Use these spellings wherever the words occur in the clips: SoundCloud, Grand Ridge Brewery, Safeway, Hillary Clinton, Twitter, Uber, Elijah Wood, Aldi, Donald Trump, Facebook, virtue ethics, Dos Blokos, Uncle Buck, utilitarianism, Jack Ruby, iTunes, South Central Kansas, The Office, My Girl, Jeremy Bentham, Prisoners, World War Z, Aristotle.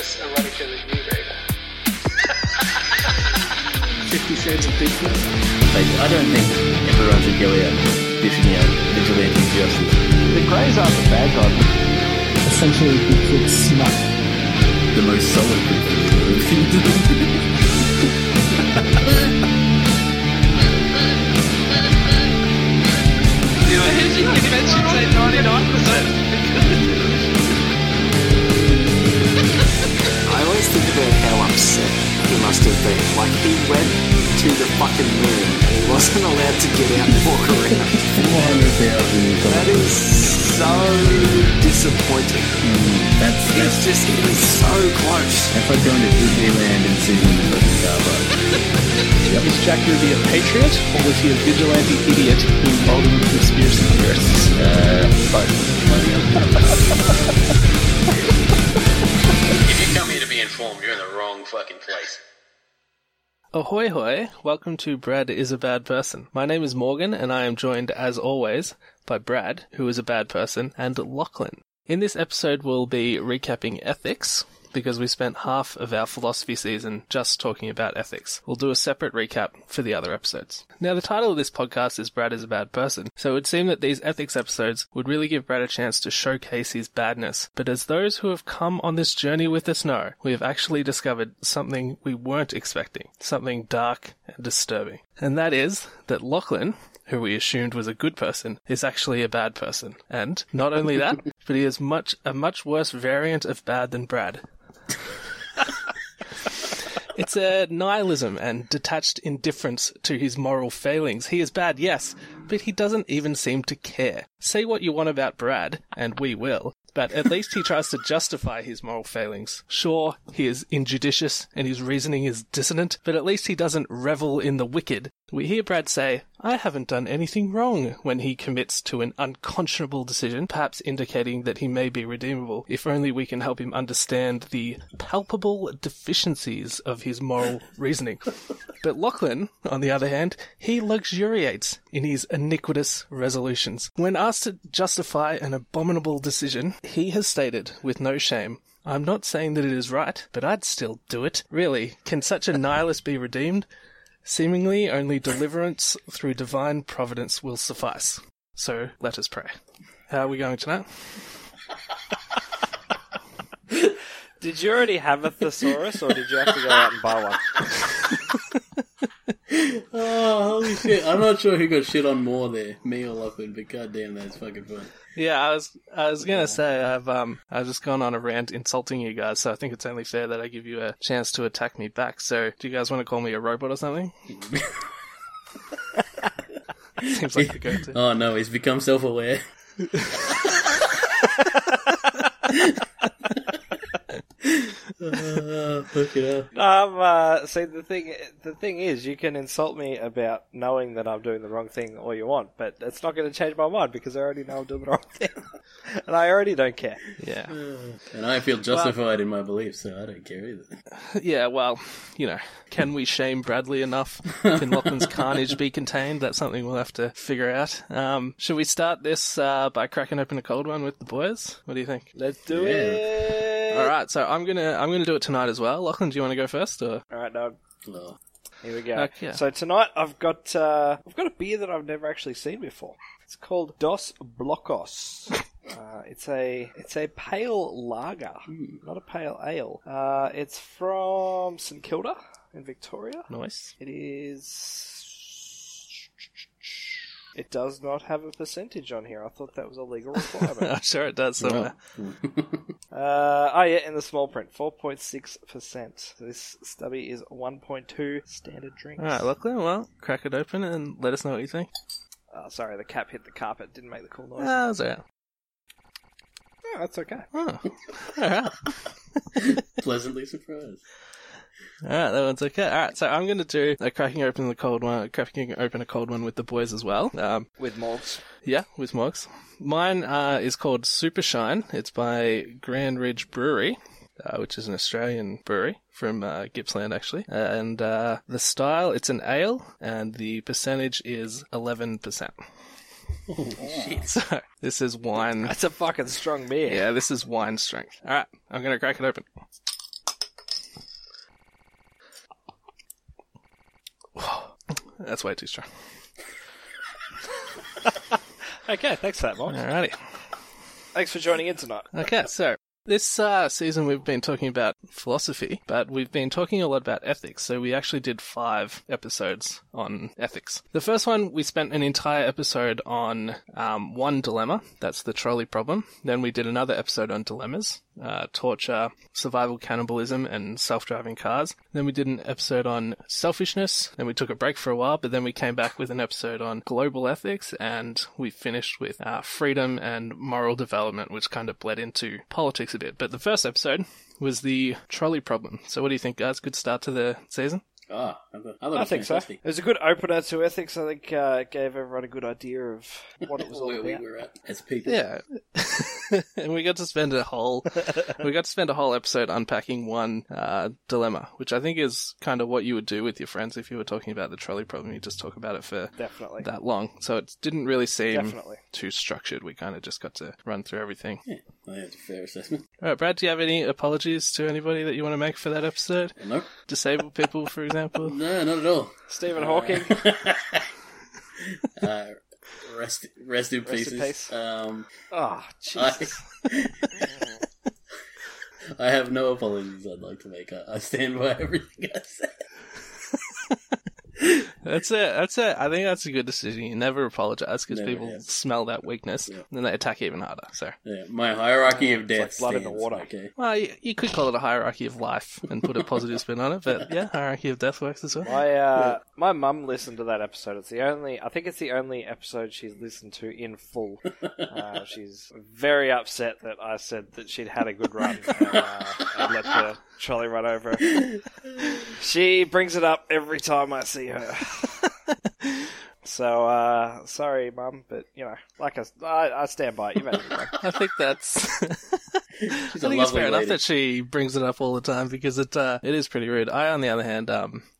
this erotica that you read? 50 Shades of Deepness? Like, I don't think everyone's a Gilead, Biffino, visually enthusiastic. The Greys aren't the bad guys. Essentially, it's smut. The most solid You can imagine say 99%. I always think about how upset he must have been. Like, he went to the fucking moon and he wasn't allowed to get out and walk around. 400,000. That is so disappointing. It's just, it was so close. If I'd gone to Disneyland and seen him in the car, was Jack Ruby a patriot, or was he a vigilante idiot who involved in conspiracy theorists? Both. If you come here to be informed, you're in the wrong fucking place. Ahoy hoy, welcome to Brad is a Bad Person. My name is Morgan, and I am joined, as always, by Brad, who is a bad person, and Lachlan. In this episode, we'll be recapping ethics, because we spent half of our philosophy season just talking about ethics. We'll do a separate recap for the other episodes. Now, the title of this podcast is Brad is a Bad Person, so it would seem that these ethics episodes would really give Brad a chance to showcase his badness. But as those who have come on this journey with us know, we have actually discovered something we weren't expecting, something dark and disturbing. And that is that Lachlan, who we assumed was a good person, is actually a bad person. And not only that, but he is a much worse variant of bad than Brad. It's a nihilism and detached indifference to his moral failings. He is bad, yes, but he doesn't even seem to care. Say what you want about Brad, and we will, but at least he tries to justify his moral failings. Sure, he is injudicious and his reasoning is dissonant, but at least he doesn't revel in the wicked. We hear Brad say, "I haven't done anything wrong," when he commits to an unconscionable decision, perhaps indicating that he may be redeemable, if only we can help him understand the palpable deficiencies of his moral reasoning. But Lachlan, on the other hand, he luxuriates in his iniquitous resolutions. When asked to justify an abominable decision, he has stated, with no shame, "I'm not saying that it is right, but I'd still do it." Really, can such a nihilist be redeemed? Seemingly only deliverance through divine providence will suffice. So, let us pray. How are we going tonight? Did you already have a thesaurus, or did you have to go out and buy one? Oh, holy shit. I'm not sure who got shit on more there, me or Lachlan, but goddamn, that's fucking fun. Yeah, I was gonna say, I've just gone on a rant insulting you guys, so I think it's only fair that I give you a chance to attack me back. So, do you guys want to call me a robot or something? Seems like the go-to. Oh no, he's become self-aware. Look it up. See, the thing is, you can insult me about knowing that I'm doing the wrong thing all you want, but it's not going to change my mind because I already know I'm doing the wrong thing, and I already don't care. Yeah, and I feel justified in my beliefs, so I don't care either. Yeah, well, you know, can we shame Bradley enough? Can Lachlan's carnage be contained? That's something we'll have to figure out. Should we start this by cracking open a cold one with the boys? What do you think? Let's do it. All right, so I'm gonna do it tonight as well. Lachlan, do you want to go first? Or? All right, no. Here we go. Okay. So tonight I've got a beer that I've never actually seen before. It's called Dos Blokos. It's a pale lager, not a pale ale. It's from St Kilda in Victoria. Nice. It is. It does not have a percentage on here. I thought that was a legal requirement. I'm sure it does somewhere. In the small print, 4.6%. This stubby is 1.2 standard drinks. All right, Lachlan, well, crack it open and let us know what you think. Oh, sorry, the cap hit the carpet. Didn't make the cool noise. No, that's all right. Oh, that's okay. Oh, all right. Pleasantly surprised. Alright, that one's okay. Alright, so I'm going to do a cracking open a cold one with the boys as well. With Morgs. Yeah, with Morgs. Mine is called Super Shine. It's by Grand Ridge Brewery, which is an Australian brewery from Gippsland, actually. And the style, it's an ale, and the percentage is 11%. Oh, shit. So, this is wine. That's a fucking strong beer. Yeah, this is wine strength. Alright, I'm going to crack it open. That's way too strong. Okay, thanks for that, Mike. Alrighty. Thanks for joining in tonight. Okay, so this season we've been talking about philosophy, but we've been talking a lot about ethics, so we actually did 5 episodes on ethics. The first one, we spent an entire episode on one dilemma, that's the trolley problem. Then we did another episode on dilemmas, torture, survival cannibalism, and self-driving cars. Then we did an episode on selfishness, then we took a break for a while, but then we came back with an episode on global ethics, and we finished with freedom and moral development, which kind of bled into politics a bit. But the first episode was the trolley problem. So what do you think, guys? Good start to the season? I think fantastic. So. It was a good opener to ethics. I think it gave everyone a good idea of what it was all about. Where we were at as people. Yeah. And we got to spend a whole episode unpacking one dilemma, which I think is kind of what you would do with your friends if you were talking about the trolley problem. You just talk about it for that long. So it didn't really seem too structured. We kind of just got to run through everything. Yeah, I think that's a fair assessment. All right, Brad, do you have any apologies to anybody that you want to make for that episode? No. Disabled people, for example? No, not at all. Stephen Hawking. Rest in pieces. Oh, Jesus. I have no apologies I'd like to make. I stand by everything I said. That's it. I think that's a good decision. You never apologize because people smell that weakness and then they attack even harder. So yeah, my hierarchy of death. It's like blood in the water. Okay. Well, you could call it a hierarchy of life and put a positive spin on it, but yeah, hierarchy of death works as well. My mum listened to that episode. I think it's the only episode she's listened to in full. She's very upset that I said that she'd had a good run and I let the trolley run over. She brings it up every time I see her. So, sorry, Mum, but, you know, like I stand by it. You made me wrong. I think that's... it's fair enough that she brings it up all the time because it is pretty rude. I, on the other hand,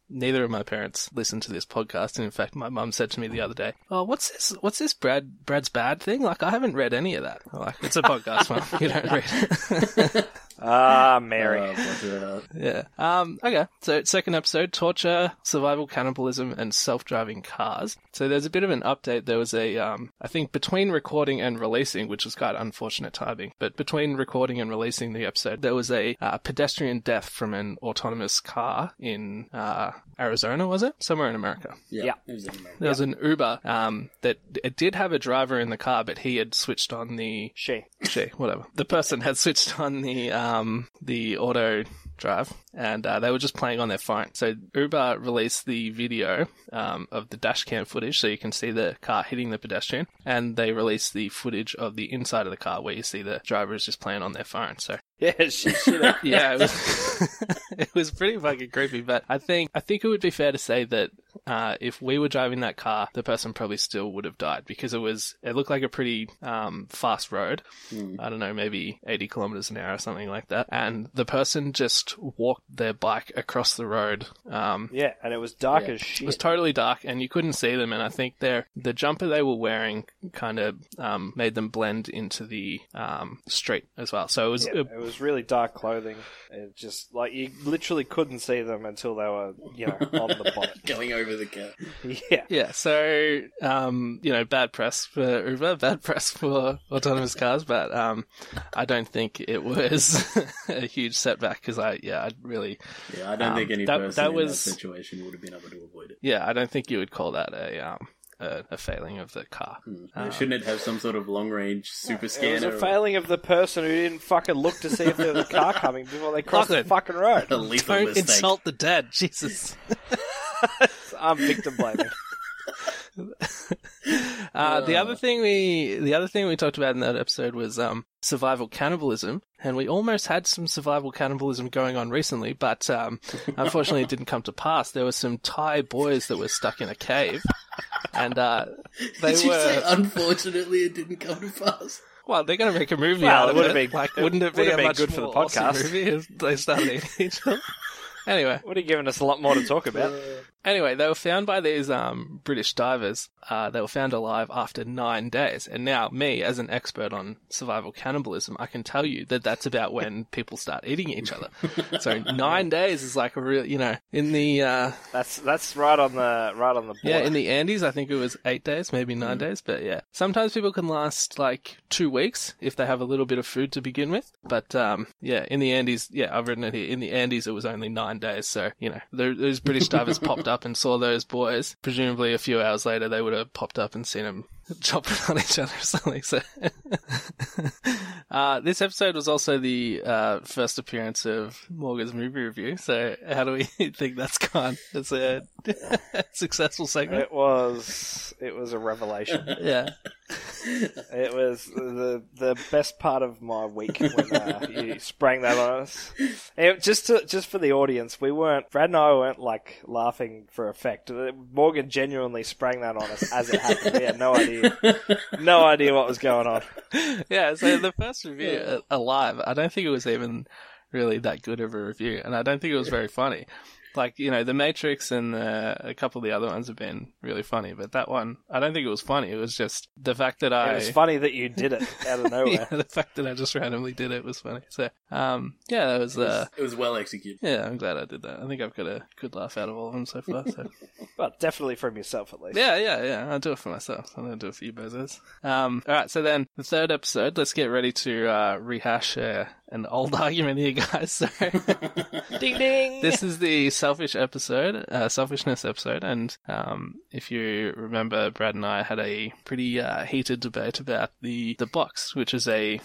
neither of my parents listen to this podcast, and in fact, my mum said to me the other day, "Oh, what's this Brad's bad thing? Like, I haven't read any of that. Like, it's a podcast, Mum. You don't read it." Mary. Yeah. Okay. So, second episode, torture, survival cannibalism, and self-driving cars. So, there's a bit of an update. There was a, I think between recording and releasing, which was quite unfortunate timing, but between recording and releasing the episode, there was a pedestrian death from an autonomous car in Arizona, was it? Somewhere in America. Yeah. It was in America. There was an Uber that it did have a driver in the car, but he had switched on the... She, whatever. The person had switched on the auto drive, and they were just playing on their phone. So Uber released the video of the dash cam footage, so you can see the car hitting the pedestrian, and they released the footage of the inside of the car where you see the driver is just playing on their phone. So yeah, yeah, it was pretty fucking creepy. But I think it would be fair to say that if we were driving that car, the person probably still would have died because it looked like a pretty fast road. I don't know, maybe 80 kilometers an hour or something like that. And the person just walked their bike across the road. And it was dark as shit. It was totally dark, and you couldn't see them. And I think the jumper they were wearing kind of made them blend into the street as well. So it was really dark clothing. It just like you literally couldn't see them until they were, you know, on the bonnet going over the car. Yeah. Yeah. So, you know, bad press for Uber, bad press for autonomous cars, but I don't think it was a huge setback because I don't think any person in that situation would have been able to avoid it. Yeah, I don't think you would call that a failing of the car. Shouldn't it have some sort of long-range super scanner? It was a failing of the person who didn't fucking look to see if there was a car coming before they crossed the fucking road. A lethal don't mistake. Insult the dad, Jesus. I'm victim blaming. The other thing we talked about in that episode was survival cannibalism, and we almost had some survival cannibalism going on recently, but unfortunately it didn't come to pass. There were some Thai boys that were stuck in a cave, and they Did you were say, unfortunately it didn't come to pass. Well, they're going to make a movie out of it. Wouldn't it be much good for the podcast? Awesome movie if they started eating each other? Anyway, what are you giving us a lot more to talk about? Anyway, they were found by these British divers. They were found alive after 9 days. And now, me, as an expert on survival cannibalism, I can tell you that that's about when people start eating each other. So 9 days is like a real, you know, in the that's right on the border. Yeah, in the Andes, I think it was 8 days, maybe 9 days. But yeah, sometimes people can last like 2 weeks if they have a little bit of food to begin with. But yeah, in the Andes, yeah, I've written it here. In the Andes, it was only 9 days. So you know, those British divers popped up and saw those boys. Presumably, a few hours later, they would have popped up and seen them chopping on each other or something. So, this episode was also the first appearance of Morgan's movie review. So, how do we think that's gone? It's a successful segment. It was a revelation. Yeah, it was the best part of my week when you sprang that on us. And just for the audience, Brad and I weren't like laughing for effect. Morgan genuinely sprang that on us as it happened. We had no idea what was going on. Yeah, so the first review, Alive, I don't think it was even really that good of a review, and I don't think it was very funny. Like, you know, The Matrix and a couple of the other ones have been really funny, but that one, I don't think it was funny. It was just the fact that It was funny that you did it out of nowhere. Yeah, the fact that I just randomly did it was funny. So, yeah, that was... it was well executed. Yeah, I'm glad I did that. I think I've got a good laugh out of all of them so far, so... Well, definitely from yourself, at least. Yeah. I'll do it for myself. I don't do it for you, bozos. All right, so then the third episode, let's get ready to rehash an old argument here, guys. So, ding, ding! This is the selfishness episode, and if you remember, Brad and I had a pretty heated debate about the Box, which is a...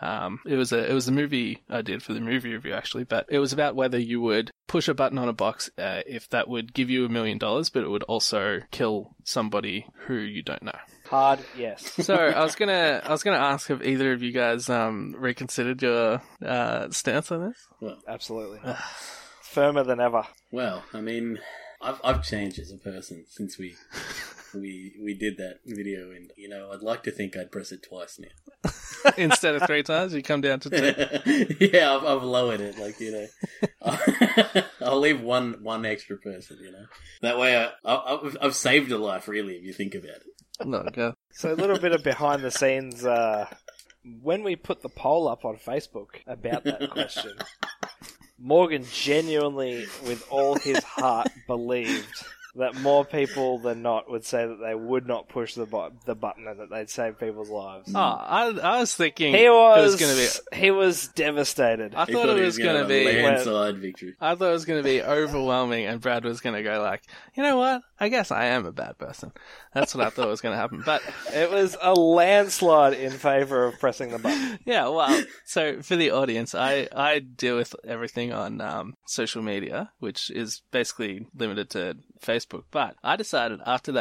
It was a movie I did for the movie review, actually, but it was about whether you would push a button on a box if that would give you $1 million, but it would also kill somebody who you don't know. Hard yes. So I was gonna ask if either of you guys reconsidered your stance on this. Well, absolutely, firmer than ever. Well, I mean, I've changed as a person since we did that video, and you know, I'd like to think I'd press it twice now. Instead of 3 times, you come down to 2. Yeah, I've lowered it. Like, you know, I'll leave one extra person. You know, that way I've saved a life. Really, if you think about it. No, go. So a little bit of behind the scenes. When we put the poll up on Facebook about that question, Morgan genuinely, with all his heart, believed that more people than not would say that they would not push the button and that they'd save people's lives. Oh, I was thinking he was devastated. I thought it was going to be a landslide victory. I thought it was going to be overwhelming, and Brad was going to go like, you know what? I guess I am a bad person. That's what I thought was going to happen. But it was a landslide in favour of pressing the button. Yeah, well, so for the audience, I deal with everything on social media, which is basically limited to Facebook, but I decided after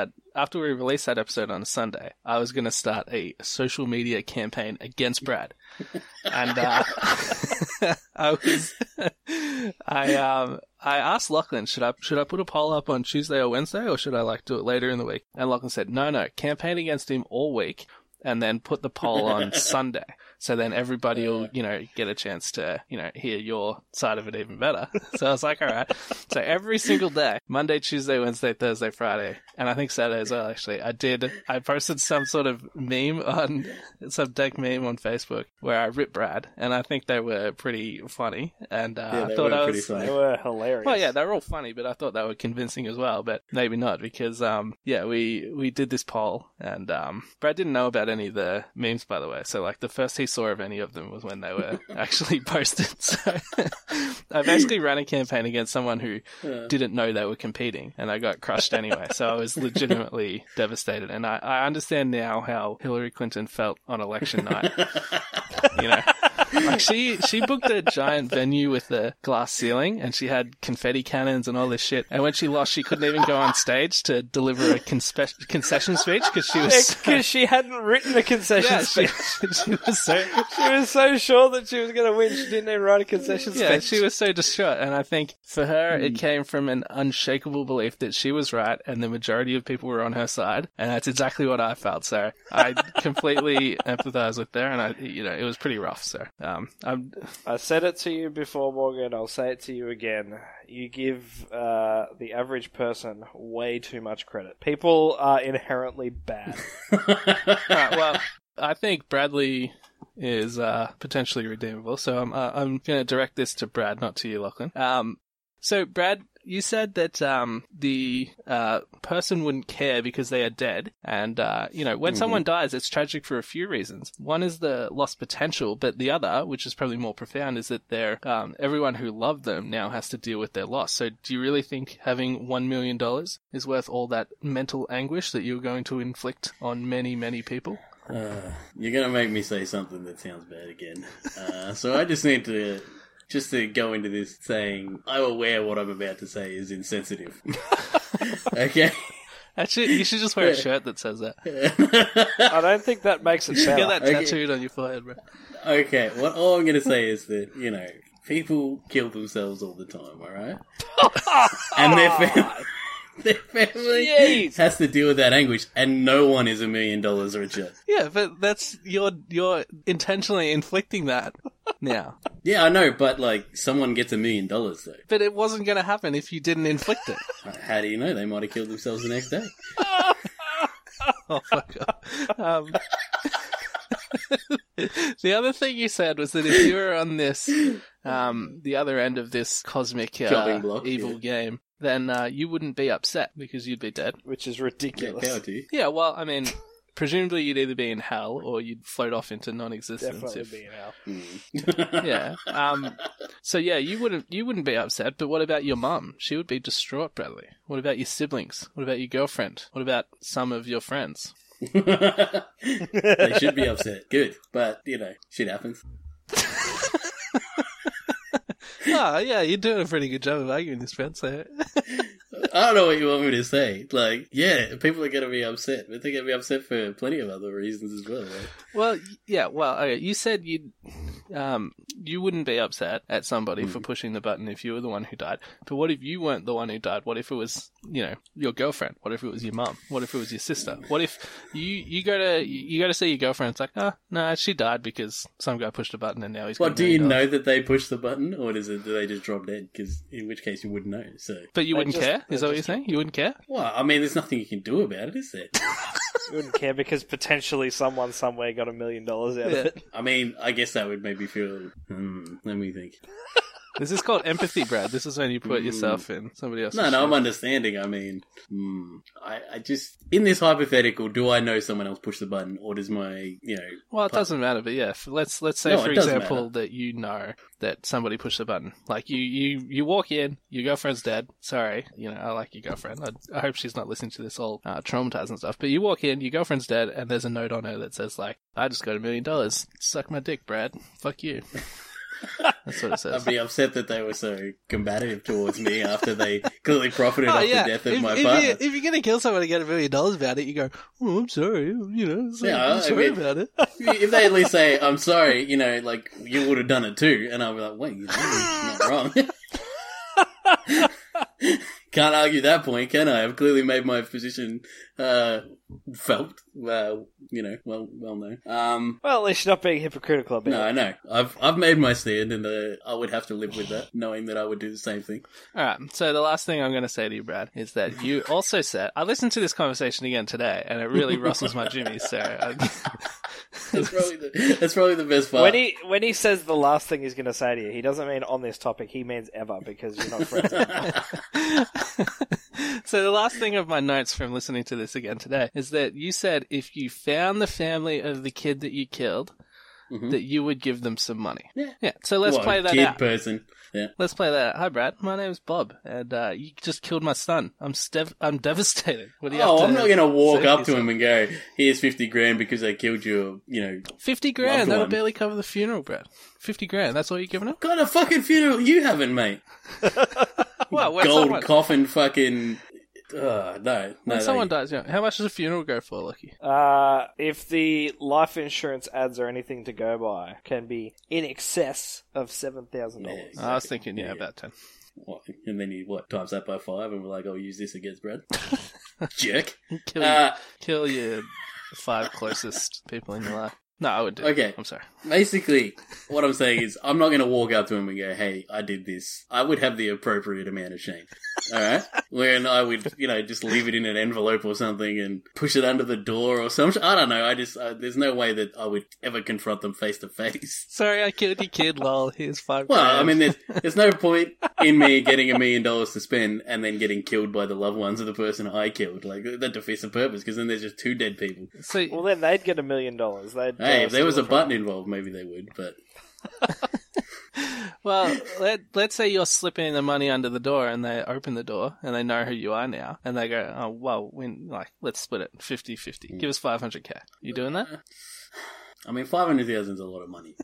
we released that episode on a Sunday, I was going to start a social media campaign against Brad, and I asked Lachlan, should I put a poll up on Tuesday or Wednesday, or should I like do it later in the week? And Lachlan said, no, campaign against him all week, and then put the poll on Sunday. So then everybody will, you know, get a chance to, you know, hear your side of it even better. So I was like, all right. So every single day, Monday, Tuesday, Wednesday, Thursday, Friday, and I think Saturday as well, actually, I posted some sort of meme on, some tech meme on Facebook where I ripped Brad, and I think they were pretty funny. And They were hilarious. Well, yeah, they were all funny, but I thought they were convincing as well, but maybe not because, yeah, we did this poll, and Brad didn't know about any of the memes, by the way. So like the first he saw of any of them was when they were actually posted. So I basically ran a campaign against someone who didn't know they were competing, and I got crushed anyway. So I was legitimately devastated, and I understand now how Hillary Clinton felt on election night. You know, like she booked a giant venue with a glass ceiling, and she had confetti cannons and all this shit. And when she lost, she couldn't even go on stage to deliver a concession speech because she was she hadn't written a concession speech. She was so sure that she was going to win, she didn't even write a concession speech. Yeah, she was so distraught, and I think for her it came from an unshakable belief that she was right and the majority of people were on her side, and that's exactly what I felt. So I completely empathize with her, and I, you know, it was pretty rough. So I said it to you before, Morgan. I'll say it to you again. You give the average person way too much credit. People are inherently bad. Alright, well, I think Bradley is potentially redeemable, so I'm going to direct this to Brad, not to you, Lachlan. So, Brad, you said that the person wouldn't care because they are dead. And, when someone dies, it's tragic for a few reasons. One is the lost potential, but the other, which is probably more profound, is that everyone who loved them now has to deal with their loss. So do you really think having $1 million is worth all that mental anguish that you're going to inflict on many, many people? You're going to make me say something that sounds bad again. So I just need to... Just to go into this saying, I'm aware what I'm about to say is insensitive. Okay? Actually, you should just wear a shirt that says that. I don't think that makes it sound. You get that tattooed on your forehead, bro. Okay, all I'm going to say is that, people kill themselves all the time, alright? And their family has to deal with that anguish, and no one is $1 million richer. Yeah, but that's you're intentionally inflicting that. Now. Yeah, I know, but, someone gets $1 million, though. But it wasn't going to happen if you didn't inflict it. How do you know? They might have killed themselves the next day. Oh, my God. The other thing you said was that if you were on this, the other end of this cosmic block, evil game, then you wouldn't be upset because you'd be dead. Which is ridiculous. Yeah, well, I mean... Presumably you'd either be in hell or you'd float off into non-existence. Definitely be in hell. Yeah. So yeah, you wouldn't be upset, but what about your mum? She would be distraught, Bradley. What about your siblings? What about your girlfriend? What about some of your friends? They should be upset. Good. But, shit happens. Oh, yeah, you're doing a pretty good job of arguing this, Brad, so... I don't know what you want me to say. People are going to be upset, but they're going to be upset for plenty of other reasons as well, right? Well, yeah, okay, you said you wouldn't be upset at somebody for pushing the button if you were the one who died, but what if you weren't the one who died? What if it was, your girlfriend? What if it was your mum? What if it was your sister? What if you go to see your girlfriend, it's like, she died because some guy pushed a button and now he's got $1 million. Do you know that they pushed the button, or is it that they just dropped dead? Because in which case you wouldn't know, so... But you wouldn't care? Is that what you're saying? You wouldn't care? Well, I mean, there's nothing you can do about it, is there? You wouldn't care because potentially someone somewhere got $1 million out of it. I mean, I guess that would make me feel... let me think. This is called empathy, Brad. This is when you put yourself in somebody else's shoes. I'm understanding. I mean, I just... In this hypothetical, do I know someone else pushed the button, or does my, Well, it doesn't matter, but yeah. Let's say, for example, that you know that somebody pushed the button. You walk in, your girlfriend's dead. Sorry. I like your girlfriend. I hope she's not listening to this all traumatized and stuff. But you walk in, your girlfriend's dead, and there's a note on her that says, I just got $1 million. Suck my dick, Brad. Fuck you. That's what it says. I'd be upset that they were so combative towards me after they clearly profited off the death of my partner. If you're going to kill someone and get $1 million about it, you go, oh, I'm sorry, I'm sorry about it. If they at least say, I'm sorry, you would have done it too, and I'll be like, wait, you're not wrong. Can't argue that point, can I? I've clearly made my position felt. Well known. Well, at least you're not being hypocritical about it. No, I know. I've made my stand, and I would have to live with that, knowing that I would do the same thing. All right. So the last thing I'm going to say to you, Brad, is that you also said, I listened to this conversation again today, and it really rustles my jimmy. So that's probably the best part. When he says the last thing he's going to say to you, he doesn't mean on this topic. He means ever, because you're not friends anymore. So the last thing of my notes from listening to this again today is that you said if you found the family of the kid that you killed, that you would give them some money. Yeah. So let's play that out. Person. Yeah. Let's play that out. Hi, Brad. My name's Bob, and you just killed my son. I'm devastated. What do you I'm not going to walk up to him and go, "Here's $50,000 because I killed your, $50,000. That'll barely cover the funeral, Brad. $50,000. That's all you're giving up. God, a fucking funeral you haven't, mate. Well, gold coffin fucking... no. When someone dies, how much does a funeral go for, Lucky? If the life insurance ads are anything to go by, can be in excess of $7,000. Yeah, exactly. I was thinking, about 10. What? And then you, times that by 5 and we're like, I'll use this against Brad? Jerk. Kill your 5 closest people in your life. No, I would do it. Okay. I'm sorry. Basically, what I'm saying is I'm not going to walk up to him and go, hey, I did this. I would have the appropriate amount of shame. All right? When I would, you know, just leave it in an envelope or something and push it under the door or something. I don't know. I just, there's no way that I would ever confront them face to face. Sorry, I killed your kid, lol. Here's $5. Well, I mean, there's no point in me getting $1 million to spend and then getting killed by the loved ones of the person I killed. Like, that defeats the purpose because then there's just two dead people. So, well, then they'd get $1 million. They'd. Hey, if there was a button involved, maybe they would, but... Well, let's say you're slipping the money under the door and they open the door and they know who you are now and they go, oh, well, let's split it 50-50. Give us $500,000. You doing that? I mean, $500,000 is a lot of money.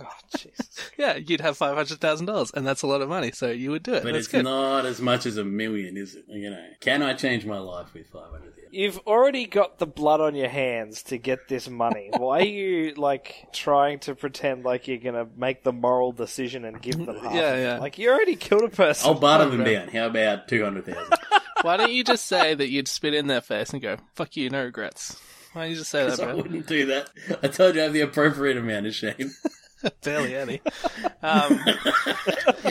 Oh, Jesus. Yeah, you'd have $500,000 and that's a lot of money, so you would do it. But that's not as much as $1 million, is it? You know, can I change my life with $500,000? You've already got the blood on your hands to get this money. Why are you, like, trying to pretend like you're going to make the moral decision and give them half? Yeah. Like, you already killed a person. I'll barter them down. How about $200,000? Why don't you just say that you'd spit in their face and go, fuck you, no regrets? Why don't you just say that, bro? I wouldn't do that. I told you I have the appropriate amount of shame. Barely any. Yeah,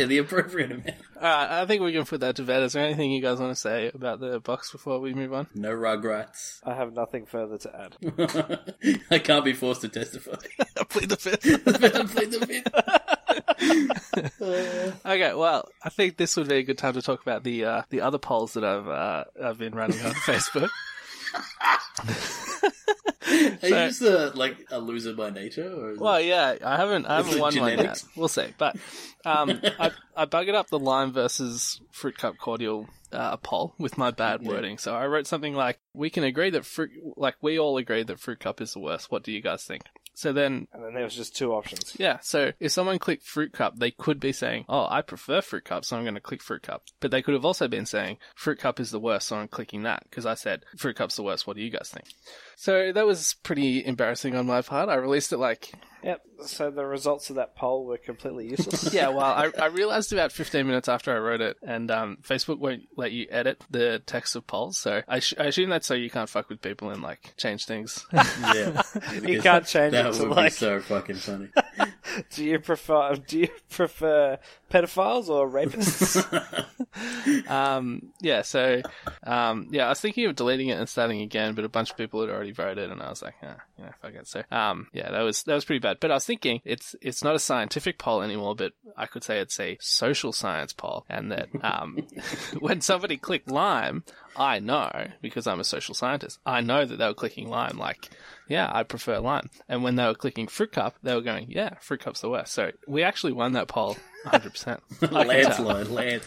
the appropriate amount. Alright, I think we can put that to bed. Is there anything you guys want to say about the box before we move on? No rugrats. I have nothing further to add. I can't be forced to testify. Plead the fifth. Plead the fifth. Okay, well, I think this would be a good time to talk about the other polls that I've been running on Facebook. Are you just a loser by nature? Or I haven't won one yet. We'll see. But I buggered up the lime versus fruit cup cordial poll with my bad wording. So I wrote something like, we all agree that fruit cup is the worst. What do you guys think? So then... And then there was just two options. Yeah, so if someone clicked fruit cup, they could be saying, oh, I prefer fruit cup, so I'm going to click fruit cup. But they could have also been saying, fruit cup is the worst, so I'm clicking that, because I said, fruit cup's the worst, what do you guys think? So that was pretty embarrassing on my part. I released it like... Yep, so the results of that poll were completely useless. Yeah, well, I realized about 15 minutes after I wrote it, and Facebook won't let you edit the text of polls, so I assume that's so you can't fuck with people and, like, change things. Yeah. You can't change it to, like... That would be so fucking funny. Do you prefer pedophiles or rapists? I was thinking of deleting it and starting again, but a bunch of people had already voted, and I was like, fuck it. So, that was pretty bad. But I was thinking, it's not a scientific poll anymore, but I could say it's a social science poll, and that when somebody clicked lime, I know, because I'm a social scientist, I know that they were clicking lime, like, yeah, I prefer lime. And when they were clicking fruit cup, they were going, yeah, fruit cup's the worst. So we actually won that poll 100%. Landslide.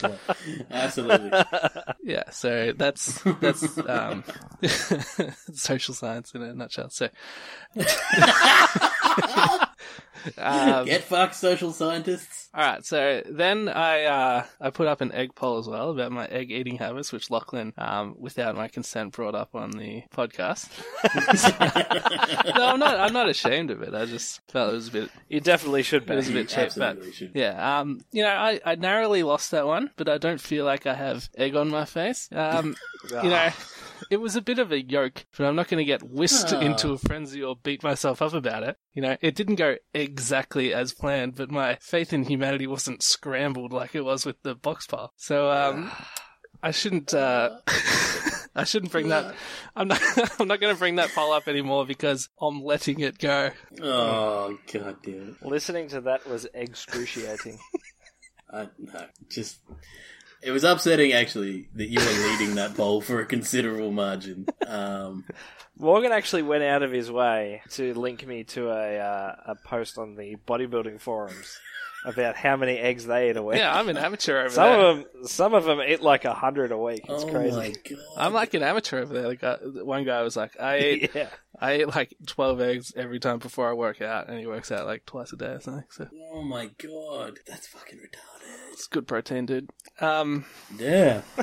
Absolutely. Yeah, so that's social science in a nutshell. So get fucked, social scientists. Alright, so then I put up an egg poll as well about my egg eating habits, which Lachlan, without my consent, brought up on the podcast. No, I'm not ashamed of it. I just felt it was a bit... You definitely should be. It was a bit cheap, absolutely but, should be. Yeah, I narrowly lost that one, but I don't feel like I have egg on my face. You know... It was a bit of a yoke, but I'm not going to get whisked into a frenzy or beat myself up about it. You know, it didn't go exactly as planned, but my faith in humanity wasn't scrambled like it was with the box pile. So, I shouldn't bring that. I'm not going to bring that poll up anymore because I'm letting it go. Oh, God damn it. Listening to that was excruciating. It was upsetting, actually, that you were leading that poll for a considerable margin. Morgan actually went out of his way to link me to a post on the bodybuilding forums about how many eggs they eat a week. Yeah, I'm an amateur over there. Some of them eat like 100 a week. It's crazy. My God. I'm like an amateur over there. Like one guy was like, I eat like 12 eggs every time before I work out, and he works out like twice a day or something. So. Oh my God, that's fucking retarded. It's good protein, dude. Yeah, and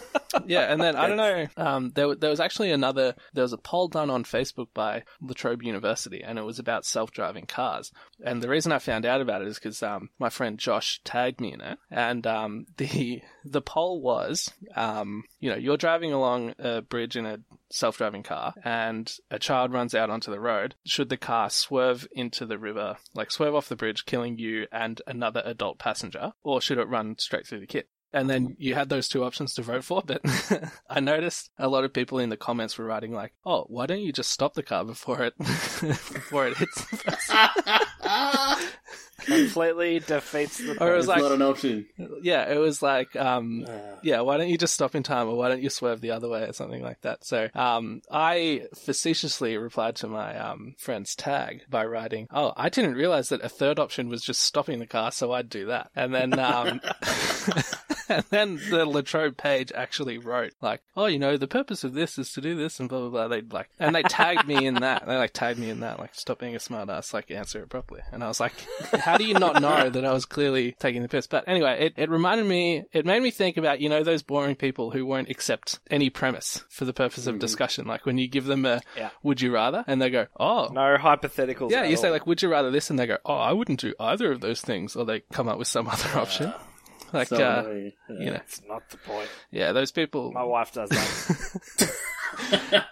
then I don't know. There was actually there was a poll done on Facebook by Latrobe University, and it was about self-driving cars. And the reason I found out about it is because my friend Josh tagged me in it, and the poll was, you know, you're driving along a bridge in a self-driving car and a child runs out onto the road, should the car swerve into the river, like swerve off the bridge, killing you and another adult passenger, or should it run straight through the kid? And then you had those two options to vote for, but I noticed a lot of people in the comments were writing like, oh, why don't you just stop the car before it before it hits the person? Completely defeats the person. Or it was like, not an option. Yeah, it was like, yeah, why don't you just stop in time, or why don't you swerve the other way, or something like that. So I facetiously replied to my friend's tag by writing, oh, I didn't realize that a third option was just stopping the car, so I'd do that. And then... And then the Latrobe page actually wrote, like, oh, you know, the purpose of this is to do this and blah, blah, blah. They'd like, and they tagged me in that. They like tagged me in that, like, stop being a smart ass, like, answer it properly. And I was like, how do you not know that I was clearly taking the piss? But anyway, it reminded me, it made me think about, you know, those boring people who won't accept any premise for the purpose of discussion. Like when you give them a, would you rather? And they go, oh. No hypotheticals. Yeah, you say like, would you rather this? And they go, oh, I wouldn't do either of those things. Or they come up with some other option. Like, so, you know, it's not the point. Yeah, those people. My wife does that.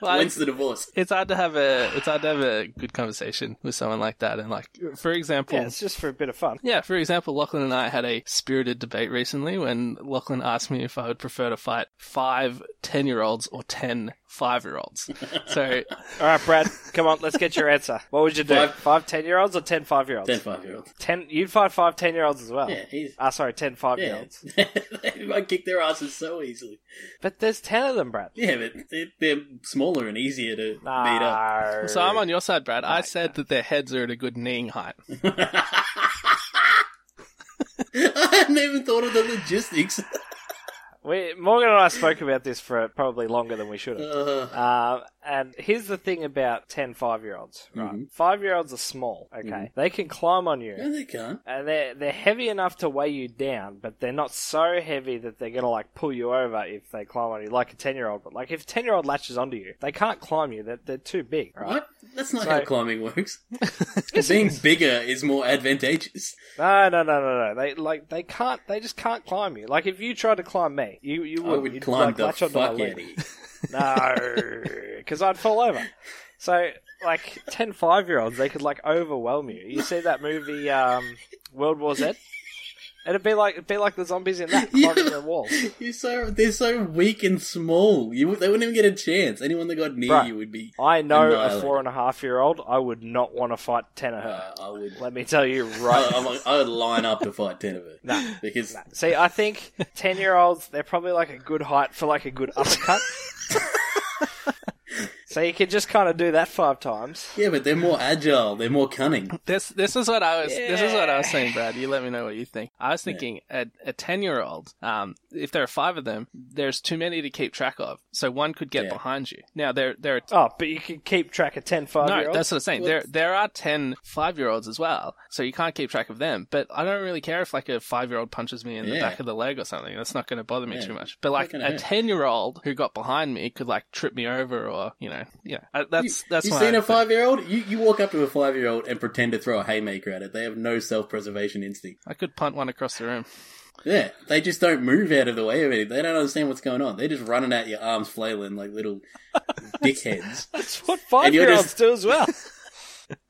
Like, when's the divorce? It's hard to have a good conversation with someone like that. And like, for example, it's just for a bit of fun. Yeah, for example, Lachlan and I had a spirited debate recently when Lachlan asked me if I would prefer to fight 5 10-year-olds or 10 5-year-olds. So, all right, Brad, come on, let's get your answer. What would you do? 5 10-year-olds or 10 5-year-olds? 10 5-year-olds. 10. You'd fight 5 10-year-olds as well. Yeah, he's... 10 5-year-olds. Yeah. I kick their asses so easily. But there's 10 of them, Brad. Yeah, but they're smaller and easier to beat up. So I'm on your side, Brad. I said that their heads are at a good kneeing height. I hadn't even thought of the logistics. Morgan and I spoke about this for probably longer than we should have. And here's the thing about 10 5-year-olds, right? 5-year-olds are small, okay? They can climb on you. Yeah, they can. And they're heavy enough to weigh you down, but they're not so heavy that they're going to, like, pull you over if they climb on you, like a 10-year-old. But, like, if a 10-year-old latches onto you, they can't climb you. They're too big, right? What? That's not how climbing works. Being bigger is more advantageous. No. They can't, they just can't climb you. Like, if you tried to climb me, I would climb like, the fuck out of you. No, because I'd fall over. So, like, 10 5-year-olds, they could, like, overwhelm you. You see that movie, World War Z? It'd be like the zombies in that, climbing their walls. They're so weak and small. They wouldn't even get a chance. Anyone that got near you would be... I know a 4.5-year-old. I would not want to fight 10 of her. I would. Let me tell you right now. I would line up to fight 10 of her. No. Because... Nah. See, I think 10-year-olds, they're probably like a good height for like a good uppercut. So you can just kind of do that 5 times. Yeah, but they're more agile. They're more cunning. This is what I was saying, Brad. You let me know what you think. I was thinking a 10-year-old, if there are 5 of them, there's too many to keep track of. So one could get behind you. Now there are but you can keep track of 10 5-year-olds. No, that's what I'm saying. There are 10 5-year-olds as well, so you can't keep track of them. But I don't really care if like a 5-year-old punches me in the back of the leg or something. That's not going to bother me too much. But like a 10-year-old who got behind me could like trip me over, or you know. Yeah, that's. You've seen a 5-year-old? You walk up to a 5-year-old and pretend to throw a haymaker at it. They have no self-preservation instinct. I could punt one across the room. Yeah, they just don't move out of the way of it. They don't understand what's going on. They're just running at your arms, flailing like little dickheads. That's what 5-year-olds do as well.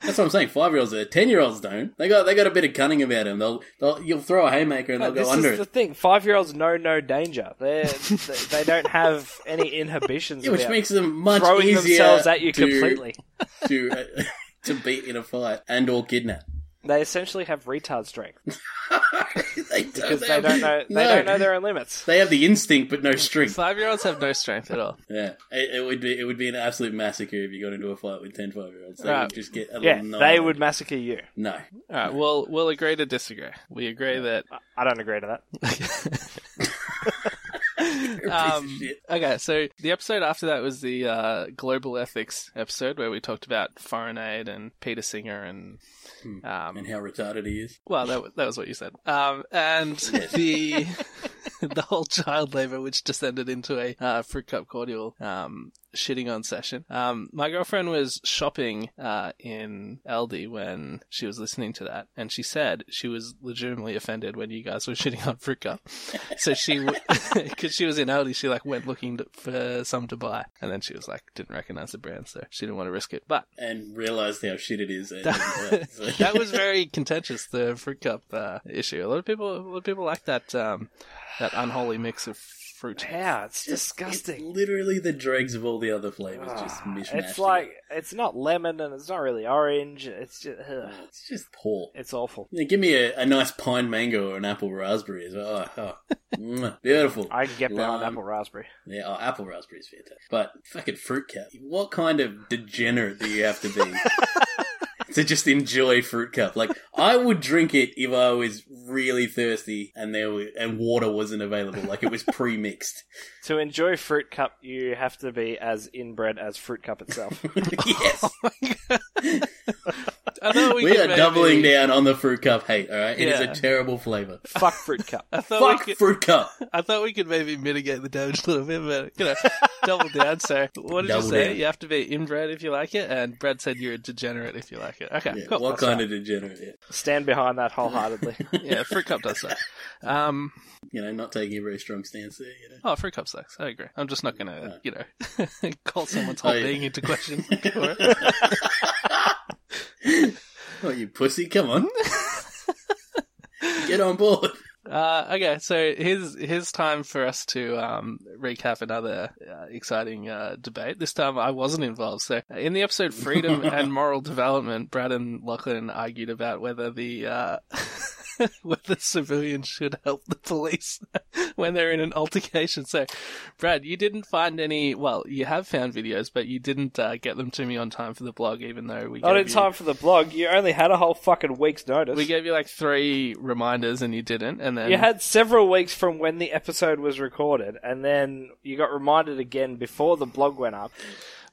That's what I'm saying. 5-year-olds, 10-year-olds don't. They got a bit of cunning about them. You'll throw a haymaker and they'll go under it. This is the thing. 5-year-olds know no danger. They don't have any inhibitions. Yeah, which makes them much easier throwing themselves at you completely to beat in a fight and or kidnap. They essentially have retard strength. They don't know their own limits. They have the instinct but no strength. 5-year-olds have no strength at all. Yeah, it would be an absolute massacre if you got into a fight with 10 5-year-olds. They would just get a little. They would massacre you. No. All right, we'll agree to disagree. We agree that I don't agree to that. Okay, so the episode after that was the global ethics episode where we talked about foreign aid and Peter Singer and how retarded he is. Well, that was what you said. And the whole child labor, which descended into a fruit cup cordial shitting on session. My girlfriend was shopping in Aldi when she was listening to that, and she said she was legitimately offended when you guys were shitting on Fricka. So she, because she was in Aldi, she like went looking for some to buy, and then she was like, didn't recognize the brand, so she didn't want to risk it. But and realized how shit it is. That was very contentious, the fruit cup issue. A lot of people like that that unholy mix of fruit. Yeah, it's disgusting. It's literally the dregs of all the other flavors, just mishmashed. It's like it's not lemon and it's not really orange. It's just it's just poor. It's awful. Yeah, give me a nice pine mango or an apple raspberry as well. Beautiful. I can get that on apple raspberry. Yeah, apple raspberry is fantastic. But fucking fruit cup. What kind of degenerate do you have to be? To just enjoy fruit cup. Like, I would drink it if I was really thirsty and water wasn't available. Like, it was pre-mixed. To enjoy fruit cup, you have to be as inbred as fruit cup itself. Yes. Oh my God. I thought we are doubling down on the fruit cup hate, all right? Yeah. It is a terrible flavour. Fuck fruit cup. Fruit cup. I thought we could maybe mitigate the damage a little bit, but, you know, double down. So, what did you say? Down. You have to be inbred if you like it, and Brad said you're a degenerate if you like it. Okay, yeah, cool. What kind of degenerate? Yeah. Stand behind that wholeheartedly. Yeah, fruit cup does that. You know, not taking a very strong stance there, you know. Oh, fruit cup sucks. I agree. I'm just not going to, you know, call someone's whole being into question. Oh, you pussy, come on. Get on board. Okay, so here's time for us to recap another exciting debate. This time I wasn't involved. So in the episode Freedom and Moral Development, Brad and Lachlan argued about whether the... whether civilians should help the police when they're in an altercation. So, Brad, you didn't find any... Well, you have found videos, but you didn't get them to me on time for the blog, even though we Not in time for the blog. You only had a whole fucking week's notice. We gave you, like, 3 reminders, and you didn't, and then... You had several weeks from when the episode was recorded, and then you got reminded again before the blog went up.